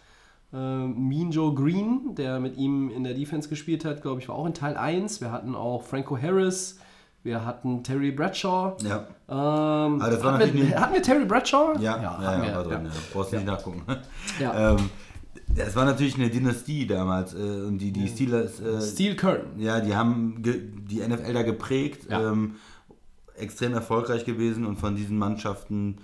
Ähm, Mean Joe Green, der mit ihm in der Defense gespielt hat, glaube ich, war auch in Teil eins. Wir hatten auch Franco Harris. Wir hatten Terry Bradshaw. Ja. Ähm, das war hatten, wir, hatten wir Terry Bradshaw? Ja, ja, ja, ja, wir, war drin, ja. ja. Brauchst du nicht ja. nachgucken. Ja. ähm, Das war natürlich eine Dynastie damals. Äh, und die, die Steelers. Äh, Steel Curtain. Ja, die haben ge- die N F L da geprägt. Ja. Ähm, extrem erfolgreich gewesen. Und von diesen Mannschaften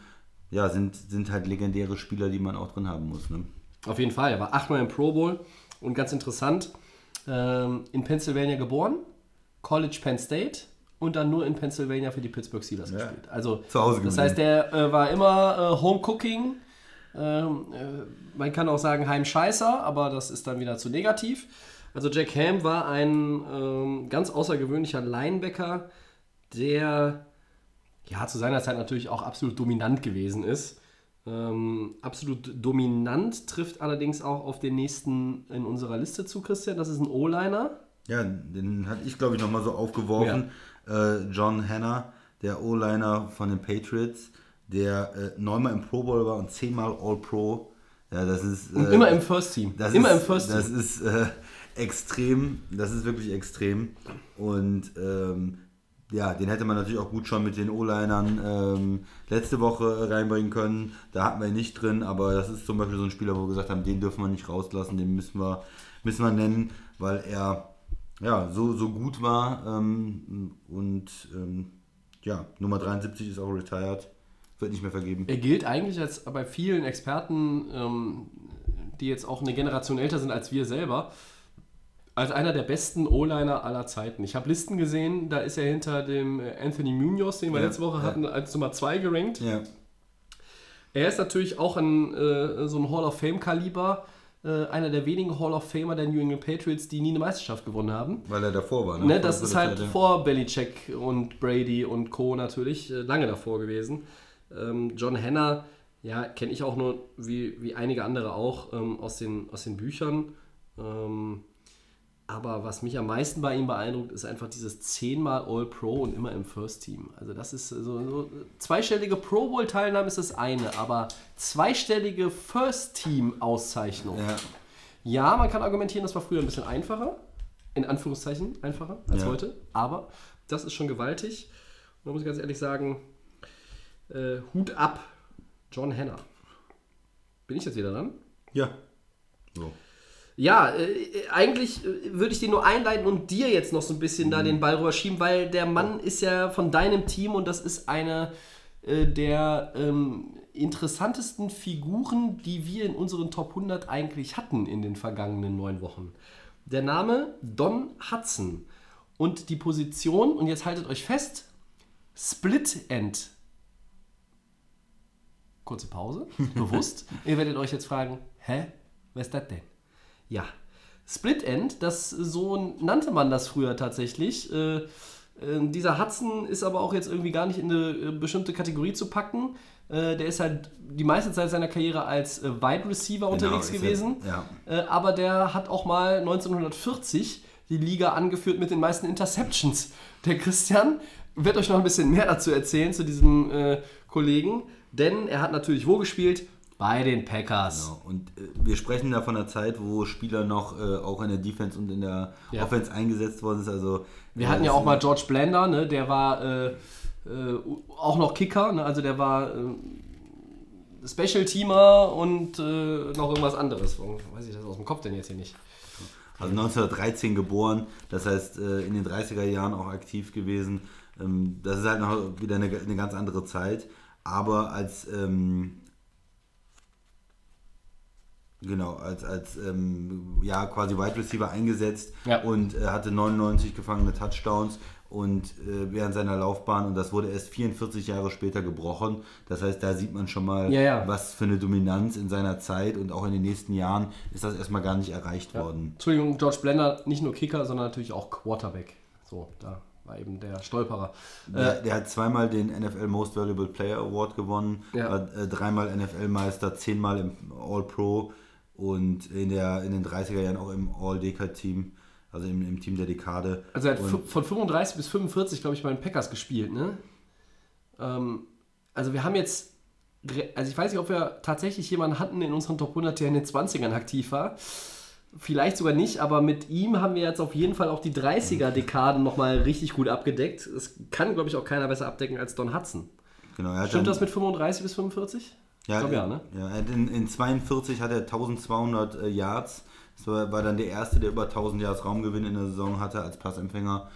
ja, sind, sind halt legendäre Spieler, die man auch drin haben muss. Ne? Auf jeden Fall. Er war achtmal im Pro Bowl. Und ganz interessant, ähm, in Pennsylvania geboren, College Penn State. Und dann nur in Pennsylvania für die Pittsburgh Steelers ja. gespielt. Also, zu Hause geblieben. Das heißt, der äh, war immer äh, Home Cooking. Ähm, äh, man kann auch sagen Heimscheißer, aber das ist dann wieder zu negativ. Also Jack Ham war ein ähm, ganz außergewöhnlicher Linebacker, der ja zu seiner Zeit natürlich auch absolut dominant gewesen ist. Ähm, absolut dominant trifft allerdings auch auf den nächsten in unserer Liste zu, Christian. Das ist ein O-Liner. Ja, den hatte ich glaube ich nochmal so aufgeworfen. Ja. Äh, John Hanna, der O-Liner von den Patriots, der äh, neunmal im Pro Bowl war und zehnmal All-Pro. Ja, das ist, äh, und immer im First Team. Das immer ist, im First das Team. Das ist äh, extrem. Das ist wirklich extrem. Und ähm, ja, den hätte man natürlich auch gut schon mit den O-Linern ähm, letzte Woche reinbringen können. Da hatten wir ihn nicht drin. Aber das ist zum Beispiel so ein Spieler, wo wir gesagt haben, den dürfen wir nicht rauslassen. Den müssen wir, müssen wir nennen, weil er ja, so, so gut war. Ähm, und ähm, ja, Nummer dreiundsiebzig ist auch retired. Wird nicht mehr vergeben. Er gilt eigentlich als bei vielen Experten, ähm, die jetzt auch eine Generation älter sind als wir selber, als einer der besten O-Liner aller Zeiten. Ich habe Listen gesehen, da ist er hinter dem Anthony Munoz, den wir ja, letzte Woche ja. hatten, als Nummer zwei gerankt. Ja. Er ist natürlich auch ein, äh, so ein Hall of Fame-Kaliber, äh, einer der wenigen Hall of Famer der New England Patriots, die nie eine Meisterschaft gewonnen haben. Weil er davor war. Ne? Ne, das, das ist halt vor Belichick und Brady und Co. natürlich, äh, lange davor gewesen. John Hanna, ja, kenne ich auch nur, wie, wie einige andere auch, ähm, aus den, aus den Büchern. Ähm, aber was mich am meisten bei ihm beeindruckt, ist einfach dieses zehnmal All-Pro und immer im First Team. Also das ist so, so zweistellige Pro Bowl-Teilnahme ist das eine, aber zweistellige First-Team-Auszeichnung. Ja. Ja, man kann argumentieren, das war früher ein bisschen einfacher, in Anführungszeichen einfacher als ja. heute, aber das ist schon gewaltig. Und da muss ich ganz ehrlich sagen, Uh, Hut ab, John Hanna. Bin ich jetzt wieder dran? Ja. So. Ja, äh, eigentlich äh, würde ich den nur einleiten und dir jetzt noch so ein bisschen mhm. da den Ball rüberschieben, weil der Mann ist ja von deinem Team und das ist eine äh, der ähm, interessantesten Figuren, die wir in unseren Top hundert eigentlich hatten in den vergangenen neun Wochen. Der Name Don Hudson und die Position, und jetzt haltet euch fest, Split End. Kurze Pause, bewusst. Ihr werdet euch jetzt fragen, hä, was ist das denn? Ja, Split End, das, so nannte man das früher tatsächlich. Äh, äh, dieser Hudson ist aber auch jetzt irgendwie gar nicht in eine äh, bestimmte Kategorie zu packen. Äh, der ist halt die meiste Zeit seiner Karriere als äh, Wide Receiver genau, unterwegs gewesen. Ja. Äh, aber der hat auch mal neunzehnhundertvierzig die Liga angeführt mit den meisten Interceptions. Der Christian wird euch noch ein bisschen mehr dazu erzählen, zu diesem äh, Kollegen. Denn er hat natürlich wo gespielt? Bei den Packers. Genau. Und äh, wir sprechen da von einer Zeit, wo Spieler noch äh, auch in der Defense und in der ja. Offense eingesetzt worden ist. Also, wir hatten ja auch mal George Blanda, ne? Der war äh, äh, auch noch Kicker, ne? Also der war äh, Special-Teamer und äh, noch irgendwas anderes. Warum weiß ich das aus dem Kopf denn jetzt hier nicht? Also neunzehnhundertdreizehn geboren, das heißt äh, in den dreißiger Jahren auch aktiv gewesen. Ähm, das ist halt noch wieder eine, eine ganz andere Zeit. Aber als ähm, genau als als ähm, ja quasi Wide Receiver eingesetzt ja. und äh, hatte neunundneunzig gefangene Touchdowns und äh, während seiner Laufbahn, und das wurde erst vierundvierzig Jahre später gebrochen. Das heißt, da sieht man schon mal, ja, ja. was für eine Dominanz in seiner Zeit, und auch in den nächsten Jahren ist das erstmal gar nicht erreicht ja. worden. Entschuldigung, George Blanda, nicht nur Kicker, sondern natürlich auch Quarterback. So, da war eben der Stolperer. Der, äh, der hat zweimal den N F L Most Valuable Player Award gewonnen, ja. war, äh, dreimal N F L-Meister, zehnmal im All-Pro und in, der, in den dreißiger Jahren auch im All-Decade-Team. Also im, im Team der Dekade. Also er hat f- von fünfunddreißig bis fünfundvierzig, glaube ich, bei den Packers gespielt, ne? Ähm, also wir haben jetzt, also ich weiß nicht, ob wir tatsächlich jemanden hatten in unseren Top hundert, der in den zwanzigern aktiv war. Vielleicht sogar nicht, aber mit ihm haben wir jetzt auf jeden Fall auch die dreißiger-Dekade nochmal richtig gut abgedeckt. Das kann, glaube ich, auch keiner besser abdecken als Don Hudson. Genau, er hat Stimmt dann, das mit fünfunddreißig bis fünfundvierzig? Ja, ich glaube ja, ne? Ja, in, in zweiundvierzig hat er zwölfhundert äh, Yards. Das war dann der erste, der über tausend Yards Raumgewinn in der Saison hatte als Passempfänger.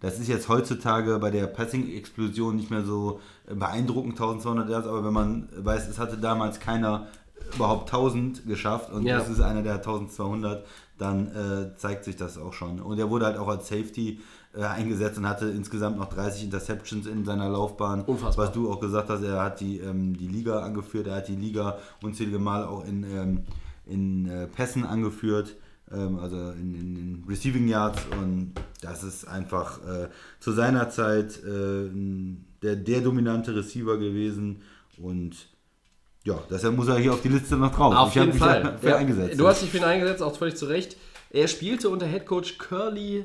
Das ist jetzt heutzutage bei der Passing-Explosion nicht mehr so beeindruckend, zwölfhundert Yards, aber wenn man weiß, es hatte damals keiner überhaupt tausend geschafft, und ja. das ist einer, der hat zwölfhundert, dann äh, zeigt sich das auch schon. Und er wurde halt auch als Safety äh, eingesetzt und hatte insgesamt noch dreißig Interceptions in seiner Laufbahn. Unfassbar. Was du auch gesagt hast, er hat die, ähm, die Liga angeführt, er hat die Liga unzählige Mal auch in... Ähm, in äh, Pässen angeführt, ähm, also in, in, in Receiving Yards, und das ist einfach äh, zu seiner Zeit äh, der, der dominante Receiver gewesen, und ja, deshalb muss er hier auf die Liste noch drauf. Auf ich jeden Fall. Mich für ja, eingesetzt. Du hast dich für ihn eingesetzt, auch völlig zu Recht. Er spielte unter Headcoach Curly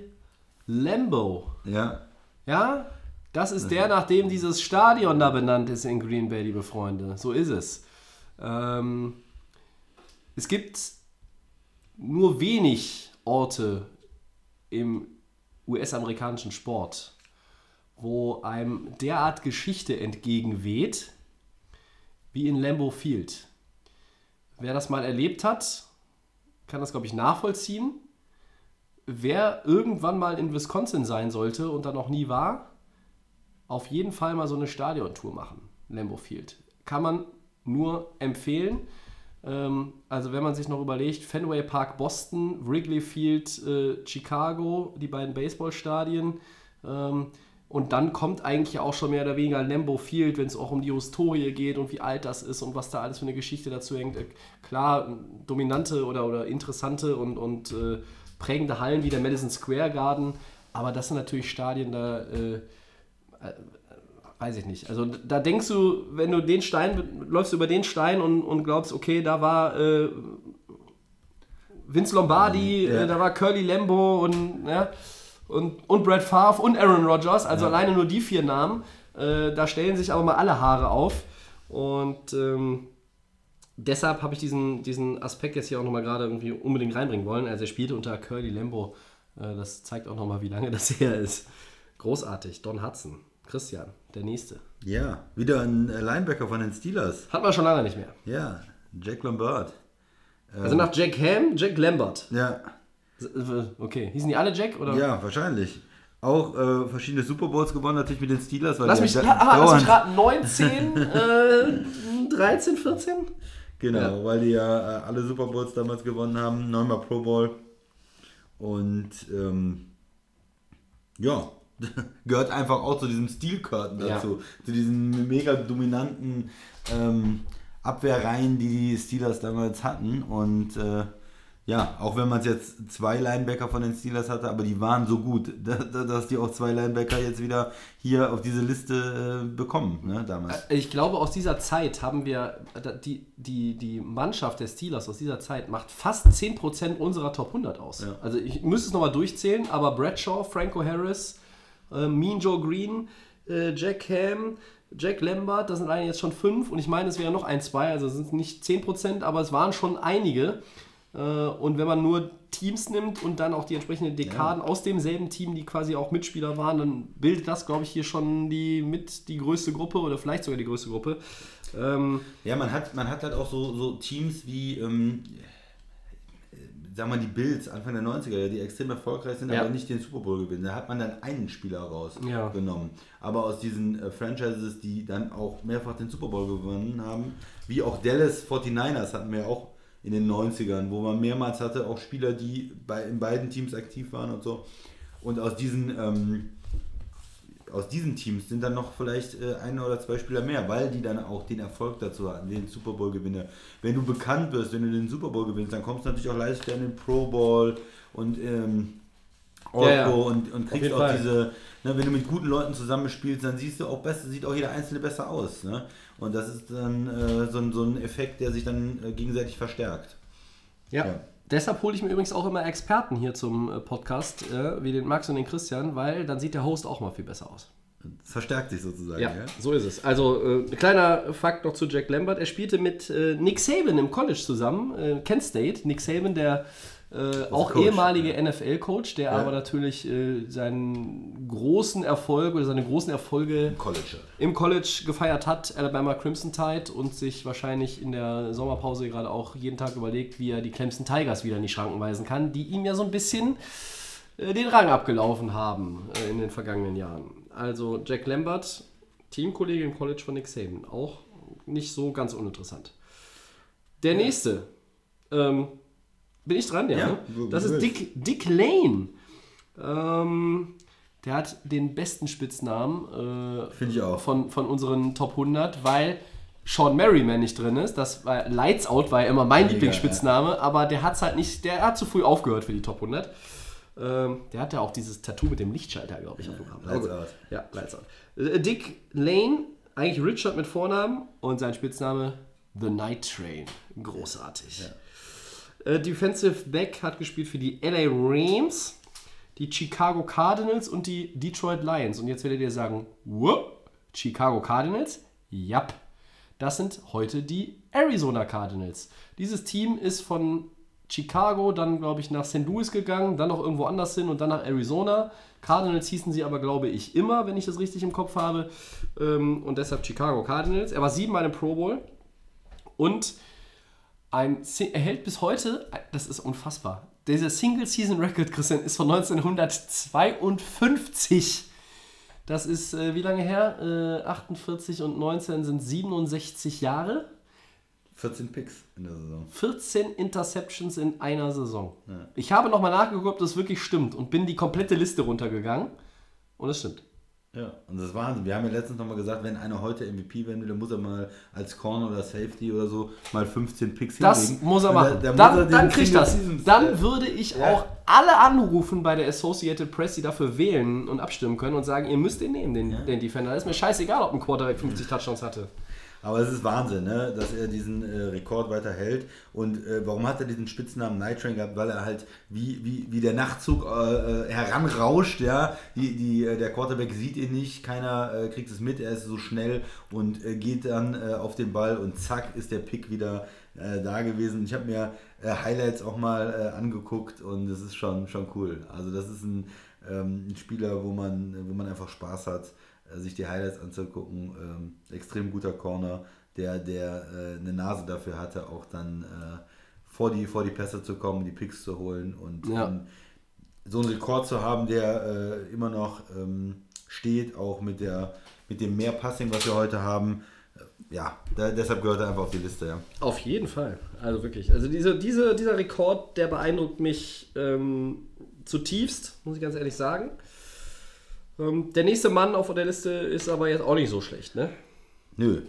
Lambeau. Ja. Ja, das ist das der, nach dem dieses Stadion da benannt ist in Green Bay, liebe Freunde. So ist es. Ähm... Es gibt nur wenig Orte im U S-amerikanischen Sport, wo einem derart Geschichte entgegenweht, wie in Lambeau Field. Wer das mal erlebt hat, kann das, glaube ich, nachvollziehen. Wer irgendwann mal in Wisconsin sein sollte und da noch nie war, auf jeden Fall mal so eine Stadiontour machen, Lambeau Field. Kann man nur empfehlen. Also wenn man sich noch überlegt, Fenway Park Boston, Wrigley Field äh, Chicago, die beiden Baseballstadien, ähm, und dann kommt eigentlich auch schon mehr oder weniger Lambeau Field, wenn es auch um die Historie geht und wie alt das ist und was da alles für eine Geschichte dazu hängt. Äh, klar, dominante oder, oder interessante und, und äh, prägende Hallen wie der Madison Square Garden, aber das sind natürlich Stadien, da äh, äh, weiß ich nicht. Also da denkst du, wenn du den Stein, läufst über den Stein und, und glaubst, okay, da war äh, Vince Lombardi, ja. äh, da war Curly Lambeau und, ja, und, und Brett Favre und Aaron Rodgers, also ja. alleine nur die vier Namen, äh, da stellen sich aber mal alle Haare auf, und ähm, deshalb habe ich diesen, diesen Aspekt jetzt hier auch nochmal gerade irgendwie unbedingt reinbringen wollen. Also er spielte unter Curly Lambeau, äh, das zeigt auch nochmal, wie lange das her ist. Großartig, Don Hudson. Christian, der Nächste. Ja, wieder ein Linebacker von den Steelers. Hat man schon lange nicht mehr. Ja, Jack Lambert. Also nach Jack Ham, Jack Lambert. Ja. Okay, hießen die alle Jack, oder? Ja, wahrscheinlich. Auch äh, verschiedene Super Bowls gewonnen, natürlich mit den Steelers. Weil lass mich gerade ah, neunzehn, äh, dreizehn, vierzehn? Genau, ja. Weil die ja äh, alle Super Bowls damals gewonnen haben. Neunmal Pro Bowl. Und ähm, ja. gehört einfach auch zu diesem Stilkörten dazu, ja. zu diesen mega dominanten ähm, Abwehrreihen, die die Steelers damals hatten, und äh, Ja, auch wenn man es jetzt zwei Linebacker von den Steelers hatte, aber die waren so gut, dass die auch zwei Linebacker jetzt wieder hier auf diese Liste äh, bekommen, ne, damals. Ich glaube, aus dieser Zeit haben wir, die, die, die Mannschaft der Steelers aus dieser Zeit macht fast zehn Prozent unserer Top hundert aus. Ja. Also ich müsste es nochmal durchzählen, aber Bradshaw, Franco Harris, äh, Mean Joe Green, äh, Jack Ham, Jack Lambert, das sind eigentlich jetzt schon fünf und ich meine, es wären noch ein, zwei, also es sind nicht zehn Prozent, aber es waren schon einige. Und wenn man nur Teams nimmt und dann auch die entsprechenden Dekaden ja. aus demselben Team, die quasi auch Mitspieler waren, dann bildet das, glaube ich, hier schon die mit die größte Gruppe oder vielleicht sogar die größte Gruppe. Ähm ja, man hat, man hat halt auch so, so Teams wie, ähm, sagen wir mal, die Bills Anfang der neunziger, die extrem erfolgreich sind, ja. aber nicht den Super Bowl gewinnen. Da hat man dann einen Spieler rausgenommen. Ja. Aber aus diesen äh, Franchises, die dann auch mehrfach den Super Bowl gewonnen haben, wie auch Dallas forty-niners hatten wir auch in den neunzigern, wo man mehrmals hatte, auch Spieler, die bei, in beiden Teams aktiv waren und so. Und aus diesen, ähm, aus diesen Teams sind dann noch vielleicht äh, ein oder zwei Spieler mehr, weil die dann auch den Erfolg dazu hatten, den Super Bowl-Gewinne. Wenn du bekannt wirst, wenn du den Super Bowl gewinnst, dann kommst du natürlich auch leicht in den Pro Bowl und ähm, Orco ja, ja. Und, und kriegst auch Fall. diese, ne, wenn du mit guten Leuten zusammenspielst, dann siehst du auch besser, sieht auch jeder Einzelne besser aus. Ne? Und das ist dann äh, so, so ein Effekt, der sich dann äh, gegenseitig verstärkt. Ja, ja. Deshalb hole ich mir übrigens auch immer Experten hier zum äh, Podcast, äh, wie den Max und den Christian, weil dann sieht der Host auch mal viel besser aus. Das verstärkt sich sozusagen. Ja, ja? So ist es. Also, ein äh, kleiner Fakt noch zu Jack Lambert. Er spielte mit äh, Nick Saban im College zusammen, äh, Kent State. Nick Saban, der Äh, auch Coach, ehemaliger ja. N F L-Coach, der ja. aber natürlich äh, seinen großen Erfolg oder seine großen Erfolge im College, ja. im College gefeiert hat, Alabama Crimson Tide, und sich wahrscheinlich in der Sommerpause gerade auch jeden Tag überlegt, wie er die Clemson Tigers wieder in die Schranken weisen kann, die ihm ja so ein bisschen äh, den Rang abgelaufen haben äh, in den vergangenen Jahren. Also Jack Lambert, Teamkollege im College von Nick Saban, auch nicht so ganz uninteressant. Der ja. nächste, ähm, bin ich dran, ja. ja ne? Das ist Dick, Dick Lane. Ähm, der hat den besten Spitznamen äh, Finde ich auch. Von, von unseren Top hundert, weil Sean Merriman nicht drin ist. Das war, Lights Out war ja immer mein Mega, Lieblingsspitzname, ja. aber der hat's halt nicht, der hat zu früh aufgehört für die Top hundert. Ähm, der hat ja auch dieses Tattoo mit dem Lichtschalter, glaube ich, ja, auf dem Arm. Lights Out. Ja, Lights Out. Dick Lane, eigentlich Richard mit Vornamen und sein Spitzname The Night Train. Großartig. Ja. Defensive Back hat gespielt für die L A Rams, die Chicago Cardinals und die Detroit Lions. Und jetzt werdet ihr sagen, whoop, Chicago Cardinals? Japp. Das sind heute die Arizona Cardinals. Dieses Team ist von Chicago, dann glaube ich nach Saint Louis gegangen, dann noch irgendwo anders hin und dann nach Arizona. Cardinals hießen sie aber, glaube ich, immer, wenn ich das richtig im Kopf habe. Und deshalb Chicago Cardinals. Er war siebenmal im Pro Bowl und Ein, er hält bis heute, das ist unfassbar, dieser Single-Season-Record, Christian, ist von neunzehnhundertzweiundfünfzig. Das ist, äh, wie lange her? Äh, achtundvierzig und neunzehn sind siebenundsechzig Jahre. vierzehn Picks in der Saison. vierzehn Interceptions in einer Saison. Ja. Ich habe nochmal nachgeguckt, ob das wirklich stimmt und bin die komplette Liste runtergegangen und es stimmt. Ja, und das ist Wahnsinn. Wir haben ja letztens nochmal gesagt, wenn einer heute M V P werden will, dann muss er mal als Corner oder Safety oder so mal fünfzehn Picks das hinlegen. Das muss er machen. Da, da dann muss er dann kriegt das. Dann würde ich ja. auch alle anrufen bei der Associated Press, die dafür wählen und abstimmen können und sagen, ihr müsst den nehmen, den, ja. den Defender. Das ist mir scheißegal, ob ein Quarterback fünfzig Touchdowns hatte. Aber es ist Wahnsinn, ne? Dass er diesen äh, Rekord weiter hält. Und äh, warum hat er diesen Spitznamen Night Train gehabt? Weil er halt wie, wie, wie der Nachtzug äh, heranrauscht. Ja? Die, die, der Quarterback sieht ihn nicht, keiner äh, kriegt es mit, er ist so schnell und äh, geht dann äh, auf den Ball und zack ist der Pick wieder äh, da gewesen. Ich habe mir äh, Highlights auch mal äh, angeguckt und das ist schon, schon cool. Also das ist ein, ähm, ein Spieler, wo man, wo man einfach Spaß hat, sich die Highlights anzugucken. Ähm, extrem guter Corner, der, der äh, eine Nase dafür hatte, auch dann äh, vor, die, vor die Pässe zu kommen, die Picks zu holen und ja. ähm, so einen Rekord zu haben, der äh, immer noch ähm, steht, auch mit, der, mit dem Mehrpassing, was wir heute haben. Ja, da, deshalb gehört er einfach auf die Liste. Ja. Auf jeden Fall, also wirklich. Also diese, diese, dieser Rekord, der beeindruckt mich ähm, zutiefst, muss ich ganz ehrlich sagen. Der nächste Mann auf der Liste ist aber jetzt auch nicht so schlecht, ne? Nö.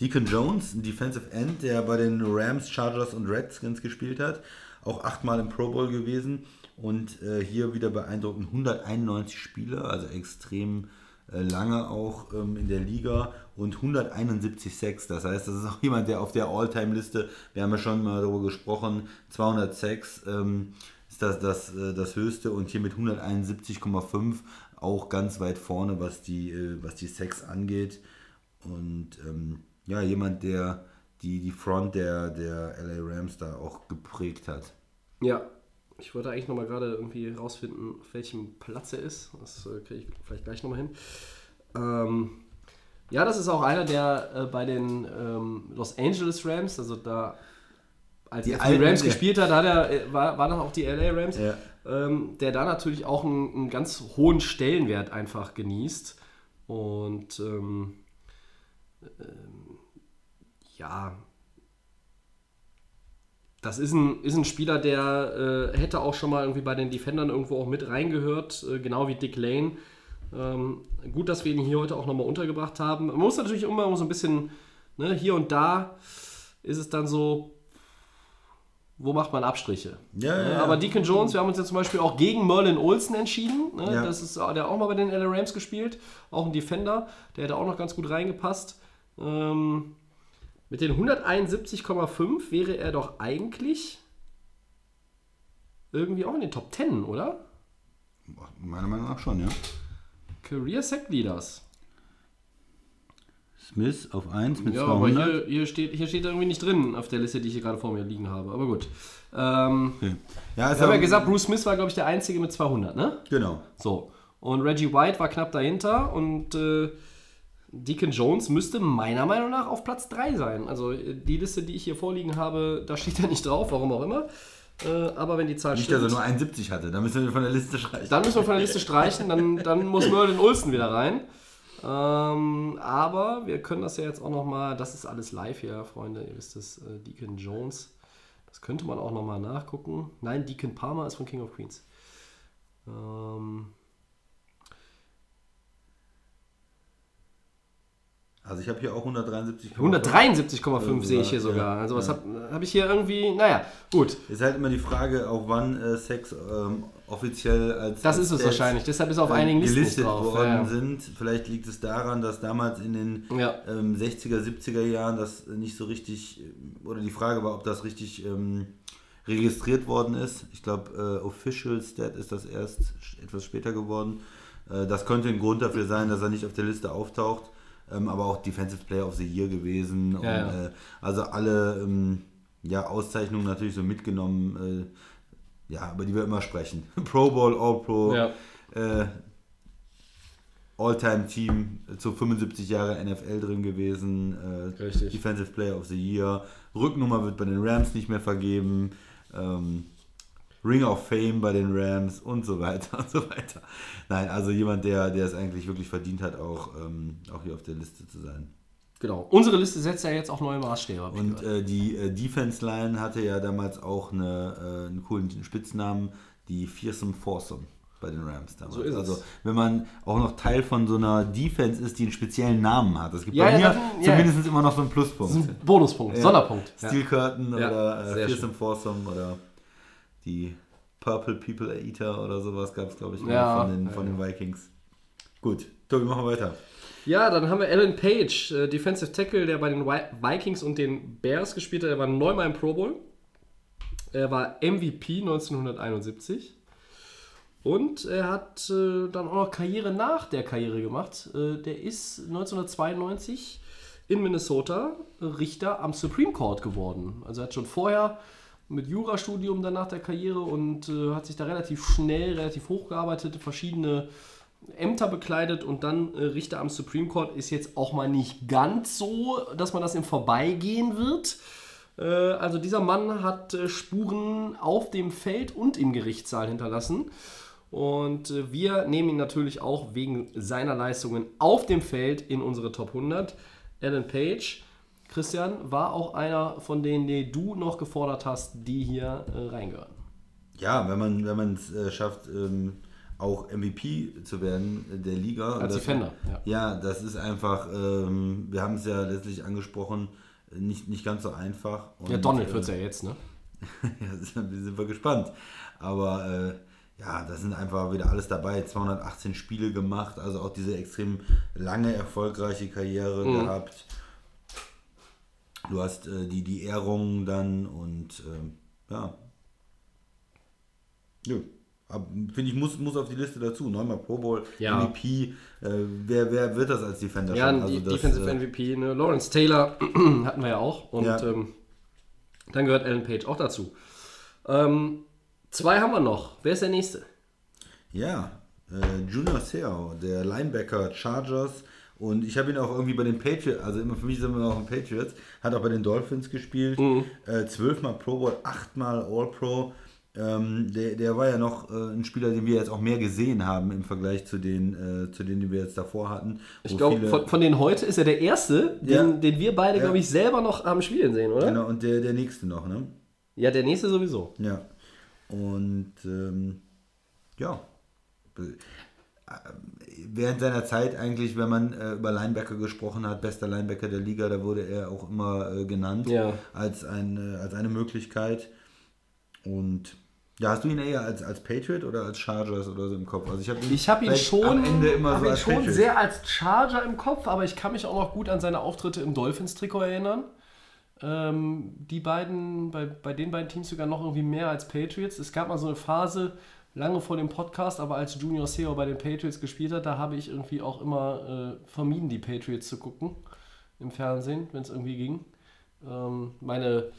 Deacon Jones, ein Defensive End, der bei den Rams, Chargers und Redskins gespielt hat. auch achtmal im Pro Bowl gewesen und äh, hier wieder beeindruckend hunderteinundneunzig Spiele, also extrem äh, lange auch ähm, in der Liga und hunderteinundsiebzig Sacks. Das heißt, das ist auch jemand, der auf der All-Time-Liste, wir haben ja schon mal darüber gesprochen, zweihundert Sacks ähm, ist das, das, äh, das höchste und hier mit hunderteinundsiebzig Komma fünf auch ganz weit vorne, was die, äh, was die Sacks angeht. Und ähm, ja, jemand, der die, die Front der, der L A Rams da auch geprägt hat. Ja, ich wollte eigentlich nochmal gerade irgendwie rausfinden, auf welchem Platz er ist. Das äh, kriege ich vielleicht gleich nochmal hin. Ähm, ja, das ist auch einer, der äh, bei den ähm, Los Angeles Rams, also da, als er die Rams gespielt hat, hat er, war, war dann auch die L A Rams, ja. ähm, der da natürlich auch einen, einen ganz hohen Stellenwert einfach genießt. Und ähm, ähm, ja, das ist ein, ist ein Spieler, der äh, hätte auch schon mal irgendwie bei den Defendern irgendwo auch mit reingehört, äh, genau wie Dick Lane. Ähm, gut, dass wir ihn hier heute auch nochmal untergebracht haben. Man muss natürlich immer so ein bisschen, ne, hier und da ist es dann so, wo macht man Abstriche? Ja, ja, ja. Aber Deacon Jones, wir haben uns ja zum Beispiel auch gegen Merlin Olsen entschieden. Ne? Ja. Das ist, der hat auch mal bei den L A Rams gespielt, auch ein Defender, der hätte auch noch ganz gut reingepasst. Ähm, Mit den hunderteinundsiebzig Komma fünf wäre er doch eigentlich irgendwie auch in den Top zehn, oder? Meiner Meinung nach schon, ja. Career Sack Leaders. Smith auf eins mit ja, zweihundert. Ja, aber hier, hier, steht, hier steht er irgendwie nicht drin auf der Liste, die ich hier gerade vor mir liegen habe. Aber gut. Ähm, okay. ja, ich habe ja gesagt, Bruce Smith war, glaube ich, der Einzige mit zweihundert, ne? Genau. So. Und Reggie White war knapp dahinter und äh, Deacon Jones müsste meiner Meinung nach auf Platz drei sein. Also die Liste, die ich hier vorliegen habe, da steht er nicht drauf, warum auch immer. Äh, aber wenn die Zahl nicht, stimmt... Nicht, dass er nur einundsiebzig hatte, dann müssen wir von der Liste streichen. Dann müssen wir von der Liste streichen, dann, dann muss Merlin Olsen wieder rein. Ähm, aber wir können das ja jetzt auch nochmal... Das ist alles live hier, Freunde. Ihr wisst es, äh, Deacon Jones. Das könnte man auch nochmal nachgucken. Nein, Deacon Palmer ist von King of Queens. Ähm... Also ich habe hier auch hundertdreiundsiebzig Komma fünf. hundertdreiundsiebzig Komma fünf sehe ich hier sogar. Ja, also was ja. habe hab ich hier irgendwie, naja, gut. Ist halt immer die Frage, auch wann äh, Sex ähm, offiziell als... Das als ist es Sex, wahrscheinlich, deshalb ist auf ähm, einigen Listen gelistet drauf. worden ja. sind. Vielleicht liegt es daran, dass damals in den ja. ähm, sechziger, siebziger Jahren das nicht so richtig, oder die Frage war, ob das richtig ähm, registriert worden ist. Ich glaube, äh, Official Stat ist das erst etwas später geworden. Äh, das könnte ein Grund dafür sein, dass er nicht auf der Liste auftaucht. Ähm, aber auch Defensive Player of the Year gewesen. Ja, und, ja. Äh, also alle ähm, ja, Auszeichnungen natürlich so mitgenommen, äh, ja, über die wir immer sprechen. Pro Bowl, All-Pro, ja. äh, All-Time-Team, zu fünfundsiebzig Jahre N F L drin gewesen. Äh, Richtig. Defensive Player of the Year. Rücknummer wird bei den Rams nicht mehr vergeben. Ähm, Ring of Fame bei den Rams und so weiter und so weiter. Nein, also jemand, der, der es eigentlich wirklich verdient hat, auch, ähm, auch hier auf der Liste zu sein. Genau. Unsere Liste setzt ja jetzt auch neue Maßstäbe. Und äh, die äh, Defense Line hatte ja damals auch eine, äh, einen coolen Spitznamen, die Fearsome Foursome bei den Rams damals. So ist es. Also wenn man auch noch Teil von so einer Defense ist, die einen speziellen Namen hat. Das gibt ja, bei ja, mir ja, zumindest ja. immer noch so einen Pluspunkt. So ein Bonuspunkt, ja. Sonderpunkt. Steel ja. Curtain ja. oder äh, Fearsome Foursome oder... Die Purple People Eater oder sowas gab es, glaube ich, ja, von, den, von den Vikings. Gut, Tobi, machen wir weiter. Ja, dann haben wir Alan Page, äh, Defensive Tackle, der bei den Vikings und den Bears gespielt hat. Er war neunmal im Pro Bowl. Er war M V P neunzehnhunderteinundsiebzig. Und er hat äh, dann auch noch Karriere nach der Karriere gemacht. Äh, der ist neunzehnhundertzweiundneunzig in Minnesota Richter am Supreme Court geworden. Also er hat schon vorher... mit Jurastudium dann nach der Karriere und äh, hat sich da relativ schnell, relativ hochgearbeitet, verschiedene Ämter bekleidet und dann äh, Richter am Supreme Court ist jetzt auch mal nicht ganz so, dass man das im Vorbeigehen wird. Äh, also dieser Mann hat äh, Spuren auf dem Feld und im Gerichtssaal hinterlassen und äh, wir nehmen ihn natürlich auch wegen seiner Leistungen auf dem Feld in unsere Top hundert. Alan Page. Christian, war auch einer von denen, die du noch gefordert hast, die hier äh, reingehören. Ja, wenn man wenn man es äh, schafft, ähm, auch M V P zu werden äh, der Liga. Als Defender. Ja. ja, das ist einfach, ähm, wir haben es ja letztlich angesprochen, nicht, nicht ganz so einfach. Und, ja, Donald äh, wird es ja jetzt, ne? Ja, da sind wir gespannt. Aber äh, ja, das sind einfach wieder alles dabei. zweihundertachtzehn Spiele gemacht, also auch diese extrem lange, erfolgreiche Karriere mhm. gehabt. Du hast äh, die, die Ehrungen dann und äh, ja. Ja. Finde ich, muss, muss auf die Liste dazu. Neunmal Pro Bowl, ja. M V P. Äh, wer, wer wird das als Defender? Ja, also das, Defensive äh, M V P. Ne? Lawrence Taylor hatten wir ja auch. Und ja. Ähm, dann gehört Alan Page auch dazu. Ähm, zwei haben wir noch. Wer ist der Nächste? Ja, äh, Junior Seau, der Linebacker Chargers. Und ich habe ihn auch irgendwie bei den Patriots, also immer für mich sind wir auch ein Patriots, hat auch bei den Dolphins gespielt. Mhm. Äh, zwölfmal Pro Bowl, achtmal All-Pro. Ähm, der, der war ja noch äh, ein Spieler, den wir jetzt auch mehr gesehen haben im Vergleich zu den, äh, zu denen, die wir jetzt davor hatten. Ich glaube, von, von denen heute ist er der Erste, den, ja, den wir beide, ja. glaube ich, selber noch am Spielen sehen, oder? Genau, und der, der Nächste noch, ne? Ja, der Nächste sowieso. Ja. Und, ähm, ja. Während seiner Zeit eigentlich, wenn man äh, über Linebacker gesprochen hat, bester Linebacker der Liga, da wurde er auch immer äh, genannt, ja. als, ein, äh, als eine Möglichkeit. Und ja, hast du ihn eher als, als Patriot oder als Chargers oder so im Kopf? Also ich habe ihn, ich hab ihn schon, am Ende immer so als schon Patriot. Sehr als Charger im Kopf, aber ich kann mich auch noch gut an seine Auftritte im Dolphins-Trikot erinnern. Ähm, die beiden, bei, bei den beiden Teams sogar noch irgendwie mehr als Patriots. Es gab mal so eine Phase, lange vor dem Podcast, aber als Junior Seau bei den Patriots gespielt hat, da habe ich irgendwie auch immer äh, vermieden, die Patriots zu gucken im Fernsehen, wenn es irgendwie ging. Ähm, meine...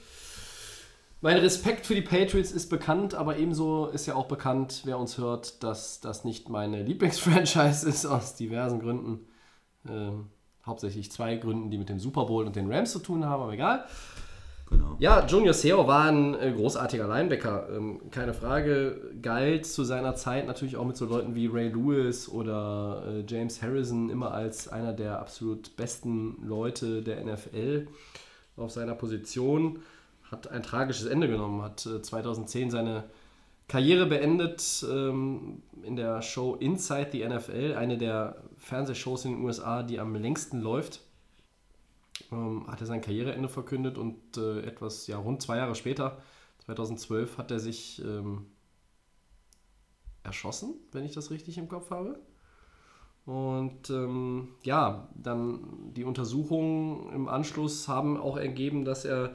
Mein Respekt für die Patriots ist bekannt, aber ebenso ist ja auch bekannt, wer uns hört, dass das nicht meine Lieblingsfranchise ist, aus diversen Gründen. Ähm, hauptsächlich zwei Gründen, die mit dem Super Bowl und den Rams zu tun haben, aber egal. Genau. Ja, Junior Seau war ein äh, großartiger Linebacker, ähm, keine Frage. Galt zu seiner Zeit natürlich auch mit so Leuten wie Ray Lewis oder äh, James Harrison immer als einer der absolut besten Leute der N F L auf seiner Position. Hat ein tragisches Ende genommen, hat zweitausendzehn seine Karriere beendet ähm, in der Show Inside the N F L, eine der Fernsehshows in den U S A, die am längsten läuft. Ähm, hat er sein Karriereende verkündet und äh, etwas, ja, rund zwei Jahre später, zweitausendzwölf, hat er sich ähm, erschossen, wenn ich das richtig im Kopf habe. Und ähm, ja, dann die Untersuchungen im Anschluss haben auch ergeben, dass er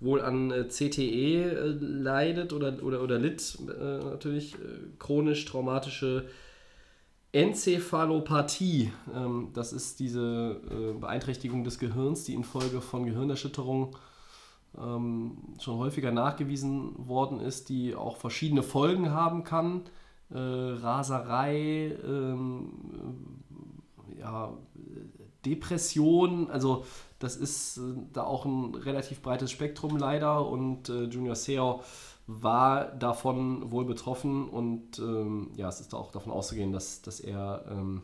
wohl an äh, C T E äh, leidet oder, oder, oder litt, äh, natürlich äh, chronisch traumatische Enzephalopathie. Ähm, das ist diese äh, Beeinträchtigung des Gehirns, die infolge von Gehirnerschütterung ähm, schon häufiger nachgewiesen worden ist, die auch verschiedene Folgen haben kann. Äh, Raserei, ähm, ja, Depression, also das ist äh, da auch ein relativ breites Spektrum leider, und äh, Junior Seau war davon wohl betroffen, und ähm, ja, es ist auch davon auszugehen, dass, dass er ähm,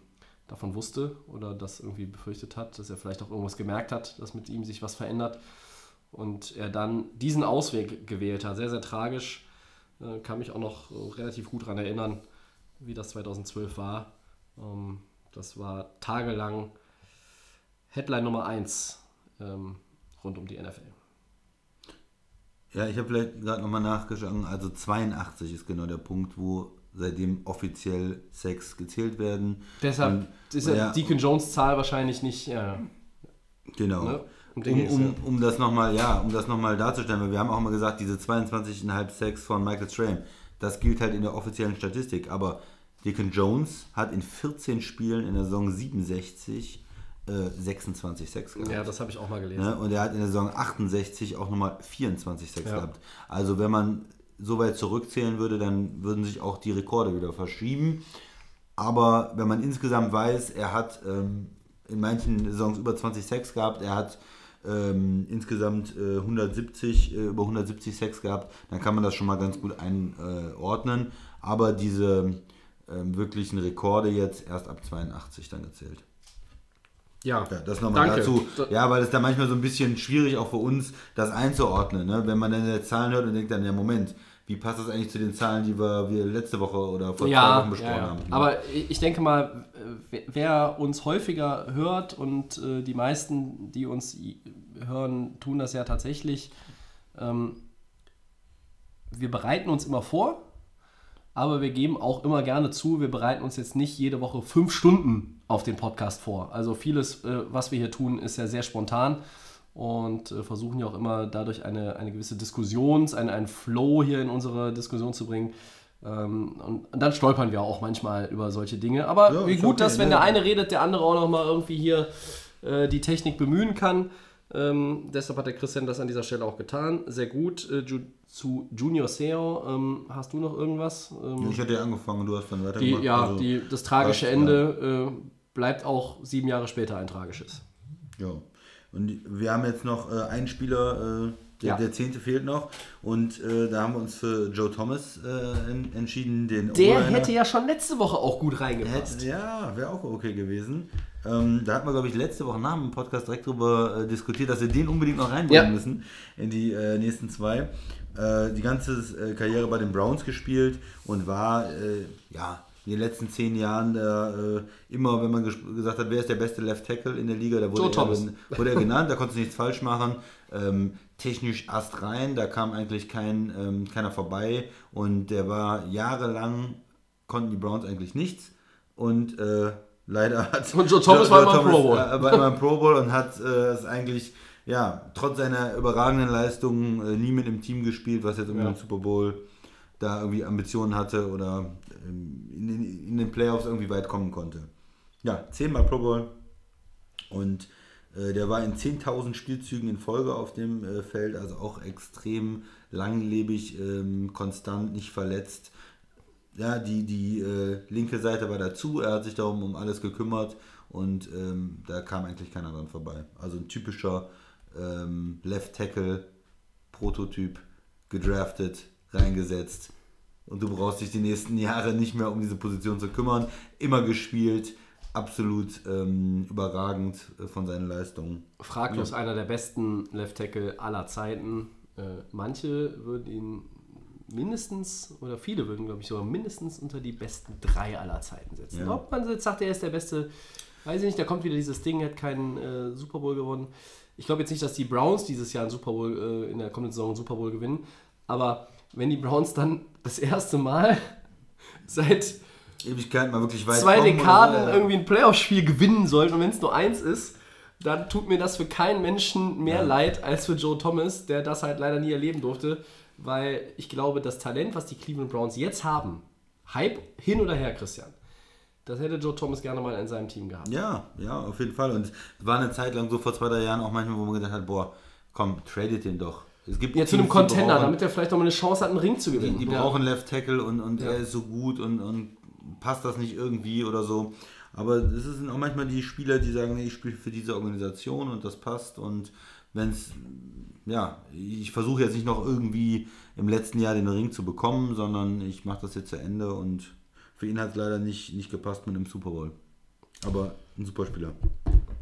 davon wusste oder das irgendwie befürchtet hat, dass er vielleicht auch irgendwas gemerkt hat, dass mit ihm sich was verändert und er dann diesen Ausweg gewählt hat. Sehr, sehr tragisch, äh, kann mich auch noch äh, relativ gut daran erinnern, wie das zweitausendzwölf war. Ähm, das war tagelang Headline Nummer eins ähm, rund um die N F L. Ja, ich habe vielleicht gerade nochmal nachgeschaut. Also zweiundachtzig ist genau der Punkt, wo seitdem offiziell Sacks gezählt werden. Deshalb und, ist ja, ja Deacon Jones Zahl wahrscheinlich nicht. Äh, genau. Ne? Um, um, um, um das nochmal ja, um das noch mal darzustellen, weil wir haben auch mal gesagt, diese zweiundzwanzig Komma fünf Sacks von Michael Strahan, das gilt halt in der offiziellen Statistik. Aber Deacon Jones hat in vierzehn Spielen in der Saison siebenundsechzig sechsundzwanzig Sacks gehabt. Ja, das habe ich auch mal gelesen. Und er hat in der Saison achtundsechzig auch nochmal vierundzwanzig Sacks ja. gehabt. Also wenn man so weit zurückzählen würde, dann würden sich auch die Rekorde wieder verschieben. Aber wenn man insgesamt weiß, er hat ähm, in manchen Saisons über zwanzig Sacks gehabt, er hat ähm, insgesamt äh, hundertsiebzig, äh, über hundertsiebzig Sacks gehabt, dann kann man das schon mal ganz gut einordnen. Äh, Aber diese ähm, wirklichen Rekorde jetzt erst ab zweiundachtzig dann gezählt. Ja, ja, das nochmal dazu. Ja, weil es da manchmal so ein bisschen schwierig auch für uns, das einzuordnen, ne? Wenn man dann die Zahlen hört und denkt dann, ja Moment, wie passt das eigentlich zu den Zahlen, die wir, wir letzte Woche oder vor ja, zwei Wochen besprochen ja, ja. haben? Aber ich denke mal, wer uns häufiger hört, und äh, die meisten, die uns hören, tun das ja tatsächlich, ähm, wir bereiten uns immer vor, aber wir geben auch immer gerne zu, wir bereiten uns jetzt nicht jede Woche fünf Stunden auf den Podcast vor. Also vieles, äh, was wir hier tun, ist ja sehr spontan und äh, versuchen ja auch immer dadurch eine, eine gewisse Diskussions-, einen, einen Flow hier in unsere Diskussion zu bringen. Und dann stolpern wir auch manchmal über solche Dinge. Aber ja, wie gut, okay, dass wenn der eine redet, der andere auch nochmal irgendwie hier äh, die Technik bemühen kann. Ähm, deshalb hat der Christian das an dieser Stelle auch getan. Sehr gut. Äh, ju- zu Junior Seo, ähm, hast du noch irgendwas? Ähm, ich hatte ja angefangen und du hast dann weitergemacht. Die, ja, also, die, das tragische das, Ende äh, bleibt auch sieben Jahre später ein tragisches. Ja, und wir haben jetzt noch äh, einen Spieler... Äh Der, ja. der zehnte fehlt noch und äh, da haben wir uns für Joe Thomas äh, in, entschieden. Den der O-Liner. Hätte ja schon letzte Woche auch gut reingepasst. Hätte, ja, wäre auch okay gewesen. Ähm, da hatten wir, glaube ich, letzte Woche nach dem Podcast direkt drüber äh, diskutiert, dass wir den unbedingt noch reinbringen ja. müssen in die äh, nächsten zwei. Äh, die ganze äh, Karriere bei den Browns gespielt und war, äh, ja... in den letzten zehn Jahren da, äh, immer, wenn man ges- gesagt hat, wer ist der beste Left Tackle in der Liga, da wurde, er, wurde er genannt, da konntest du nichts falsch machen. Ähm, technisch Ast rein, da kam eigentlich kein, ähm, keiner vorbei und der war jahrelang, konnten die Browns eigentlich nichts und äh, leider hat und Joe Thomas, Joe, war, Joe immer Thomas äh, war immer im Pro Bowl und hat äh, es eigentlich, ja, trotz seiner überragenden Leistungen äh, nie mit im Team gespielt, was jetzt ja. im Super Bowl da irgendwie Ambitionen hatte oder in den, in den Playoffs irgendwie weit kommen konnte. Ja, zehnmal Pro Bowl und äh, der war in zehntausend Spielzügen in Folge auf dem äh, Feld, also auch extrem langlebig, ähm, konstant, nicht verletzt. Ja, die, die äh, linke Seite war dazu, er hat sich darum um alles gekümmert und ähm, da kam eigentlich keiner dran vorbei. Also ein typischer ähm, Left Tackle, Prototyp, gedraftet, reingesetzt und du brauchst dich die nächsten Jahre nicht mehr um diese Position zu kümmern. Immer gespielt, absolut ähm, überragend von seinen Leistungen. Fraglos ja. einer der besten Left Tackle aller Zeiten. Äh, manche würden ihn mindestens, oder viele würden, glaube ich, sogar mindestens unter die besten drei aller Zeiten setzen. Ja. Ob man jetzt sagt, er ist der beste, weiß ich nicht, da kommt wieder dieses Ding, er hat keinen äh, Super Bowl gewonnen. Ich glaube jetzt nicht, dass die Browns dieses Jahr einen Super Bowl, äh, in der kommenden Saison einen Super Bowl gewinnen, aber wenn die Browns dann das erste Mal seit Ewigkeit mal wirklich weit zwei Dekaden oder? irgendwie ein Playoff-Spiel gewinnen sollten und wenn es nur eins ist, dann tut mir das für keinen Menschen mehr ja. leid als für Joe Thomas, der das halt leider nie erleben durfte, weil ich glaube, das Talent, was die Cleveland Browns jetzt haben, Hype hin oder her, Christian, das hätte Joe Thomas gerne mal in seinem Team gehabt. Ja, ja, auf jeden Fall. Und es war eine Zeit lang so vor zwei, drei Jahren auch manchmal, wo man gedacht hat, boah, komm, tradet den doch. Es gibt ja, zu einem Contender, brauchen, damit er vielleicht nochmal eine Chance hat, einen Ring zu gewinnen. Die, die ja. brauchen Left Tackle und, und ja. er ist so gut und, und passt das nicht irgendwie oder so. Aber es sind auch manchmal die Spieler, die sagen, nee, ich spiele für diese Organisation und das passt. Und wenn es, ja, ich versuche jetzt nicht noch irgendwie im letzten Jahr den Ring zu bekommen, sondern ich mache das jetzt zu Ende und für ihn hat es leider nicht, nicht gepasst mit dem Super Bowl. Aber ein super Spieler.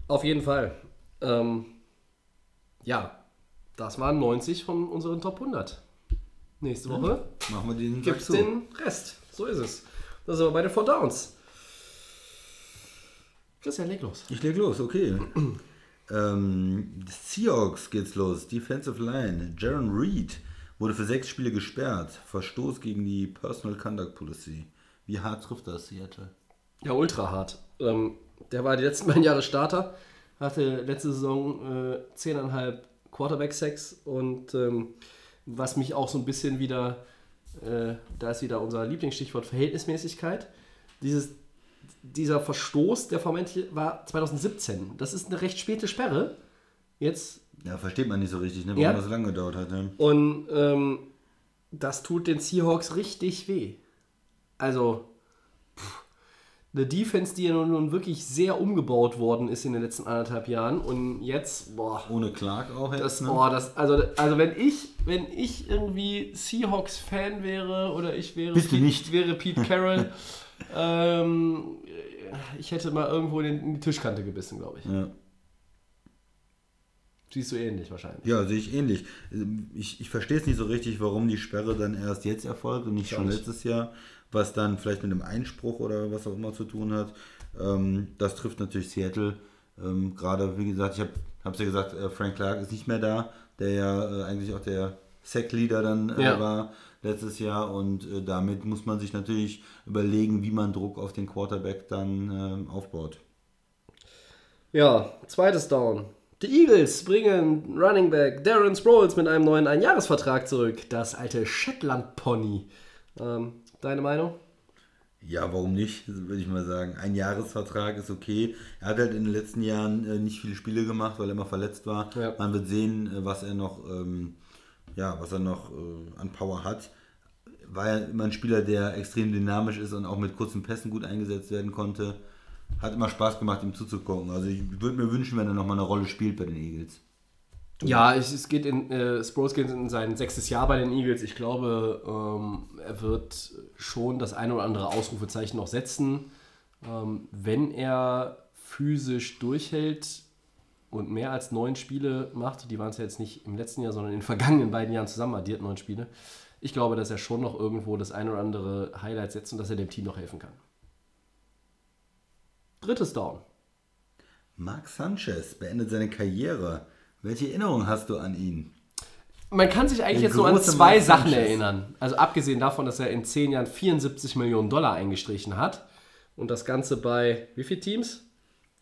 Auf jeden Fall. Ähm, ja. Das waren neunzig von unseren Top hundert. Nächste Woche ja, machen wir den gibt's zu. den Rest. So ist es. Da sind wir bei den Four Downs. Christian, leg los. Ich leg los, okay. ähm, Seahawks geht's los. Defensive Line. Jaron Reed wurde für sechs Spiele gesperrt. Verstoß gegen die Personal Conduct Policy. Wie hart trifft das Seattle? Ja, ultra hart. Ähm, der war die letzten beiden Jahre Starter. Hatte letzte Saison äh, zehn Komma fünf Quarterback-Sacks und ähm, was mich auch so ein bisschen wieder, äh, da ist wieder unser Lieblingsstichwort Verhältnismäßigkeit, dieses, dieser Verstoß, der vermeintlich war zweitausendsiebzehn, das ist eine recht späte Sperre, jetzt... Ja, versteht man nicht so richtig, ne, warum ja. das so lange gedauert hat. Ne? Und ähm, das tut den Seahawks richtig weh. Also, pff, eine Defense, die ja nun wirklich sehr umgebaut worden ist in den letzten anderthalb Jahren und jetzt, boah. Ohne Clark auch jetzt, das, ne? Boah, das, also, also wenn ich, wenn ich irgendwie Seahawks-Fan wäre oder ich wäre, Bist du nicht? wäre Pete Carroll, ähm, ich hätte mal irgendwo in die Tischkante gebissen, glaube ich. Ja. Siehst du ähnlich wahrscheinlich. Ja, sehe ich ähnlich. Ich, ich verstehe es nicht so richtig, warum die Sperre dann erst jetzt erfolgt und nicht ich schon nicht. letztes Jahr, was dann vielleicht mit einem Einspruch oder was auch immer zu tun hat. Ähm, das trifft natürlich Seattle. Ähm, Gerade, wie gesagt, ich habe es ja gesagt, äh, Frank Clark ist nicht mehr da, der ja äh, eigentlich auch der Sackleader dann äh, ja. war letztes Jahr. Und äh, damit muss man sich natürlich überlegen, wie man Druck auf den Quarterback dann äh, aufbaut. Ja, zweites Down. Die Eagles bringen Running Back Darren Sproles mit einem neuen Einjahresvertrag zurück. Das alte Shetland-Pony. Ähm, deine Meinung? Ja, warum nicht, würde ich mal sagen. Ein Jahresvertrag ist okay. Er hat halt in den letzten Jahren äh, nicht viele Spiele gemacht, weil er immer verletzt war. Ja. Man wird sehen, was er noch, ähm, ja, was er noch äh, an Power hat. War ja immer ein Spieler, der extrem dynamisch ist und auch mit kurzen Pässen gut eingesetzt werden konnte. Hat immer Spaß gemacht, ihm zuzugucken. Also ich würde mir wünschen, wenn er nochmal eine Rolle spielt bei den Eagles. Ja, ich, es geht in äh, Sproles geht in sein sechstes Jahr bei den Eagles. Ich glaube, ähm, er wird schon das eine oder andere Ausrufezeichen noch setzen. Ähm, wenn er physisch durchhält und mehr als neun Spiele macht, die waren es ja jetzt nicht im letzten Jahr, sondern in den vergangenen beiden Jahren zusammen addiert, neun Spiele. Ich glaube, dass er schon noch irgendwo das eine oder andere Highlight setzt und dass er dem Team noch helfen kann. Drittes Down. Mark Sanchez beendet seine Karriere. Welche Erinnerung hast du an ihn? Man kann sich eigentlich der jetzt nur an zwei Mark Sachen Sanchez. erinnern. Also abgesehen davon, dass er in zehn Jahren vierundsiebzig Millionen Dollar eingestrichen hat. Und das Ganze bei wie viele Teams?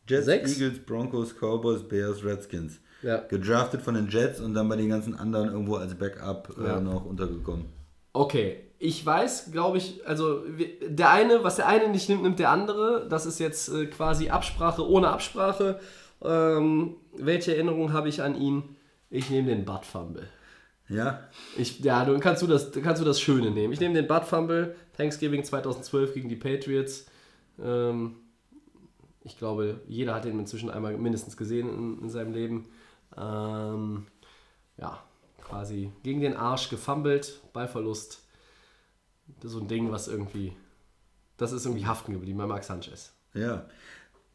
Jets, Sechs? Eagles, Broncos, Cowboys, Bears, Redskins. Ja. Gedraftet von den Jets und dann bei den ganzen anderen irgendwo als Backup äh, ja. noch untergekommen. Okay. Ich weiß, glaube ich, also der eine, was der eine nicht nimmt, nimmt der andere. Das ist jetzt äh, quasi Absprache ohne Absprache. Ähm, welche Erinnerung habe ich an ihn? Ich nehme den Butt Fumble. Ja? Ich, ja, dann kannst du das, kannst du das Schöne nehmen. Ich nehme den Butt Fumble, Thanksgiving zweitausendzwölf gegen die Patriots. Ähm, ich glaube, jeder hat ihn inzwischen einmal mindestens gesehen in, in seinem Leben. Ähm, ja, quasi gegen den Arsch gefummelt, Ballverlust. Das ist so ein Ding, was irgendwie, das ist irgendwie haften geblieben bei Mark Sanchez. Ja,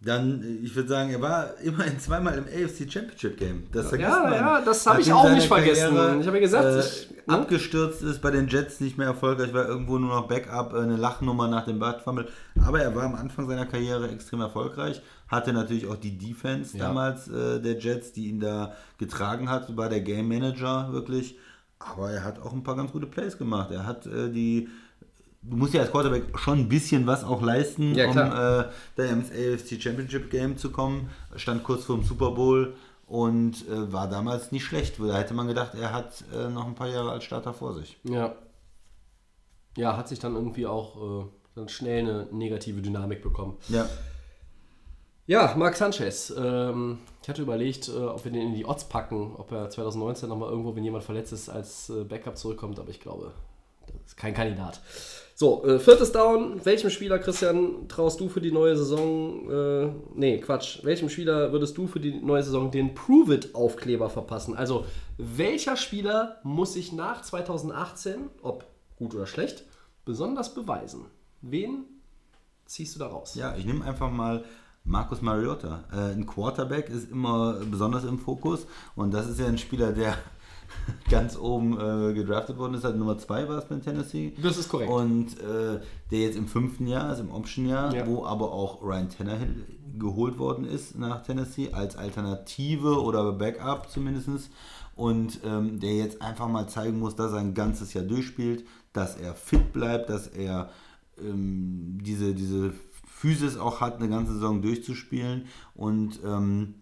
dann, ich würde sagen, er war immerhin zweimal im A F C Championship Game. Das ja, man. ja, das habe ich auch nicht vergessen. Karriere, ich habe ja gesagt, äh, ich, ne? abgestürzt ist bei den Jets nicht mehr erfolgreich, war irgendwo nur noch Backup, eine Lachnummer nach dem Bart Fumble. Aber er war am Anfang seiner Karriere extrem erfolgreich, hatte natürlich auch die Defense ja. damals äh, der Jets, die ihn da getragen hat, war der Game Manager wirklich. Aber er hat auch ein paar ganz gute Plays gemacht. Er hat äh, die. Du musst ja als Quarterback schon ein bisschen was auch leisten, ja, um äh, da ins A F C Championship Game zu kommen. Stand kurz vor dem Super Bowl und äh, war damals nicht schlecht. Da hätte man gedacht, er hat äh, noch ein paar Jahre als Starter vor sich. Ja. Ja, hat sich dann irgendwie auch äh, dann schnell eine negative Dynamik bekommen. Ja. Ja, Mark Sanchez. Ähm, ich hatte überlegt, äh, ob wir den in die Odds packen, ob er zweitausendneunzehn nochmal irgendwo, wenn jemand verletzt ist, als äh, Backup zurückkommt, aber ich glaube, das ist kein Kandidat. So, äh, viertes Down. Welchem Spieler, Christian, traust du für die neue Saison, äh, nee, Quatsch, welchem Spieler würdest du für die neue Saison den Prove-It-Aufkleber verpassen? Also, welcher Spieler muss sich nach zweitausendachtzehn, ob gut oder schlecht, besonders beweisen? Wen ziehst du da raus? Ja, ich nehme einfach mal Marcus Mariota. Äh, ein Quarterback ist immer besonders im Fokus und das ist ja ein Spieler, der ganz oben äh, gedraftet worden ist, halt Nummer zwei war es bei Tennessee. Das ist korrekt. Und äh, der jetzt im fünften Jahr ist, im Option-Jahr, ja. wo aber auch Ryan Tannehill geholt worden ist nach Tennessee als Alternative oder Backup zumindest und ähm, der jetzt einfach mal zeigen muss, dass er ein ganzes Jahr durchspielt, dass er fit bleibt, dass er ähm, diese, diese Physis auch hat, eine ganze Saison durchzuspielen und ähm,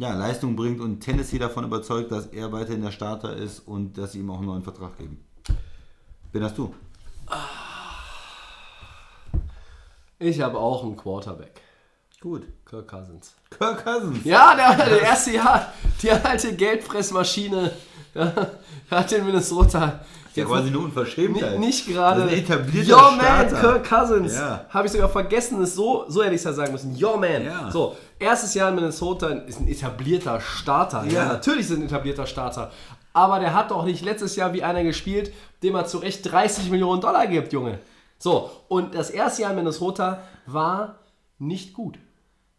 ja, Leistung bringt und Tennessee davon überzeugt, dass er weiterhin der Starter ist und dass sie ihm auch einen neuen Vertrag geben. Wen hast du? Ich habe auch einen Quarterback. Gut. Kirk Cousins. Kirk Cousins? Ja, der, der erste Jahr, die alte Geldpressmaschine hat den Minnesota... Ja, quasi eine Unverschämtheit. Nicht, nicht gerade. Das ist ein etablierter Yo, man, Starter. Kirk Cousins. Ja. Habe ich sogar vergessen, es so, so hätte ich es ja sagen müssen. Yo, man. Ja. So, erstes Jahr in Minnesota ist ein etablierter Starter. Ja, ja natürlich ist er ein etablierter Starter. Aber der hat doch nicht letztes Jahr wie einer gespielt, dem er zu Recht dreißig Millionen Dollar gibt, Junge. So, und das erste Jahr in Minnesota war nicht gut.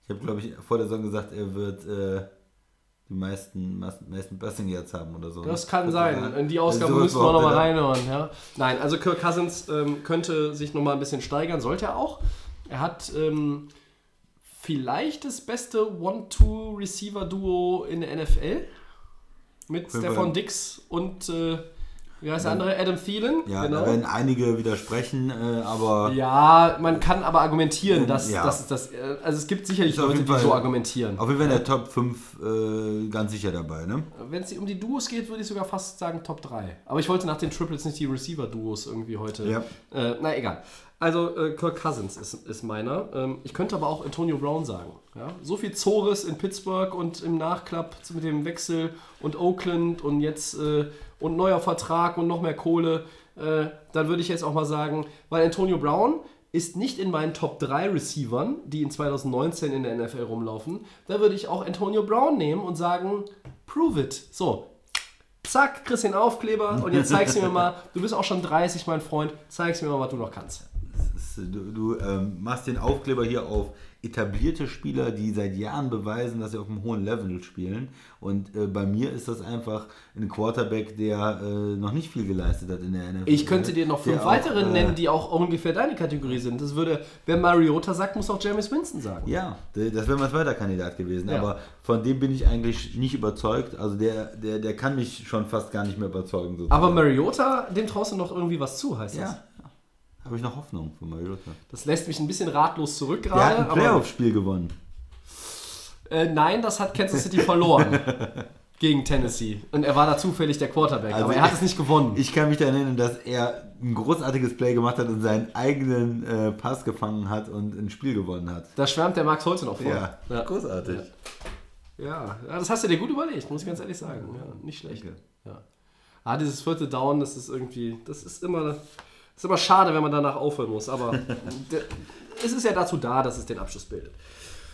Ich habe, glaube ich, vor der Saison gesagt, er wird... Äh die meisten, meisten Passing Yards haben oder so. Das kann das sein. In die Ausgabe müssen wir nochmal reinhören. Ja? Nein, also Kirk Cousins ähm, könnte sich nochmal ein bisschen steigern. Sollte er auch. Er hat ähm, vielleicht das beste One-Two-Receiver-Duo in der N F L mit Stephon Dix und äh, Wie heißt der andere? Adam Thielen? Ja, genau. Da werden einige widersprechen, äh, aber... Ja, man kann aber argumentieren, dass, ja. dass, dass, dass... Also es gibt sicherlich Leute, die Fall, so argumentieren. Auf jeden Fall in der Top fünf äh, ganz sicher dabei, ne? Wenn es um die Duos geht, würde ich sogar fast sagen Top drei. Aber ich wollte nach den Triplets nicht die Receiver-Duos irgendwie heute... Ja. Äh, na, egal. Also äh, Kirk Cousins ist, ist meiner. Ähm, ich könnte aber auch Antonio Brown sagen. Ja? So viel Zores in Pittsburgh und im Nachklapp mit dem Wechsel und Oakland und jetzt... Äh, und neuer Vertrag und noch mehr Kohle, äh, dann würde ich jetzt auch mal sagen, weil Antonio Brown ist nicht in meinen Top drei Receivern, die in zwanzig neunzehn in der N F L rumlaufen, da würde ich auch Antonio Brown nehmen und sagen, prove it. So, zack, kriegst den Aufkleber und jetzt zeigst du mir mal, du bist auch schon dreißig, mein Freund, zeigst mir mal, was du noch kannst. Du, du ähm, machst den Aufkleber hier auf etablierte Spieler, die seit Jahren beweisen, dass sie auf einem hohen Level spielen. Und äh, bei mir ist das einfach ein Quarterback, der äh, noch nicht viel geleistet hat in der N F L. Ich könnte dir noch fünf weitere äh, nennen, die auch ungefähr deine Kategorie sind. Das würde, wer Mariota sagt, muss auch Jameis Winston sagen. Ja, das wäre mein zweiter Kandidat gewesen. Ja. Aber von dem bin ich eigentlich nicht überzeugt. Also der, der, der kann mich schon fast gar nicht mehr überzeugen. Sozusagen. Aber Mariota, dem traust du noch irgendwie was zu, heißt ja. das? Habe ich noch Hoffnung für Mariota. Das lässt mich ein bisschen ratlos zurück gerade. Der hat ein Playoff-Spiel gewonnen. Äh, nein, das hat Kansas City verloren gegen Tennessee. Und er war da zufällig der Quarterback, also aber er hat ich, es nicht gewonnen. Ich kann mich daran erinnern, dass er ein großartiges Play gemacht hat und seinen eigenen äh, Pass gefangen hat und ein Spiel gewonnen hat. Da schwärmt der Max Holsten auch vor. Ja, ja. Großartig. Ja. ja, das hast du dir gut überlegt, muss ich ganz ehrlich sagen. Ja, nicht schlecht. Okay. Ja. Ah, dieses vierte Down, das ist irgendwie, das ist immer... Ist immer schade, wenn man danach aufhören muss, aber es ist ja dazu da, dass es den Abschluss bildet.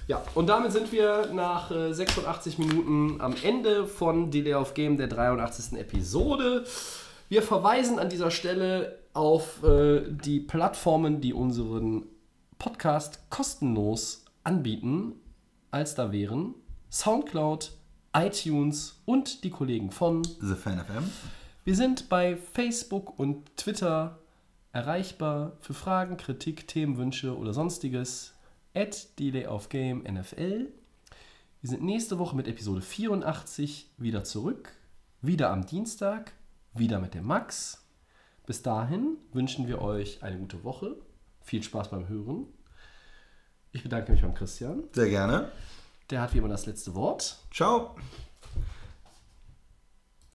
Ja, und damit sind wir nach sechsundachtzig Minuten am Ende von Delay of Game, der dreiundachtzigsten Episode. Wir verweisen an dieser Stelle auf äh, die Plattformen, die unseren Podcast kostenlos anbieten, als da wären Soundcloud, iTunes und die Kollegen von The Fan F M. Wir sind bei Facebook und Twitter erreichbar für Fragen, Kritik, Themenwünsche oder sonstiges at Delay of Game N F L. Wir sind nächste Woche mit Episode vierundachtzig wieder zurück, wieder am Dienstag, wieder mit dem Max. Bis dahin wünschen wir euch eine gute Woche, viel Spaß beim Hören. Ich bedanke mich beim Christian. Sehr gerne. Der hat wie immer das letzte Wort. Ciao.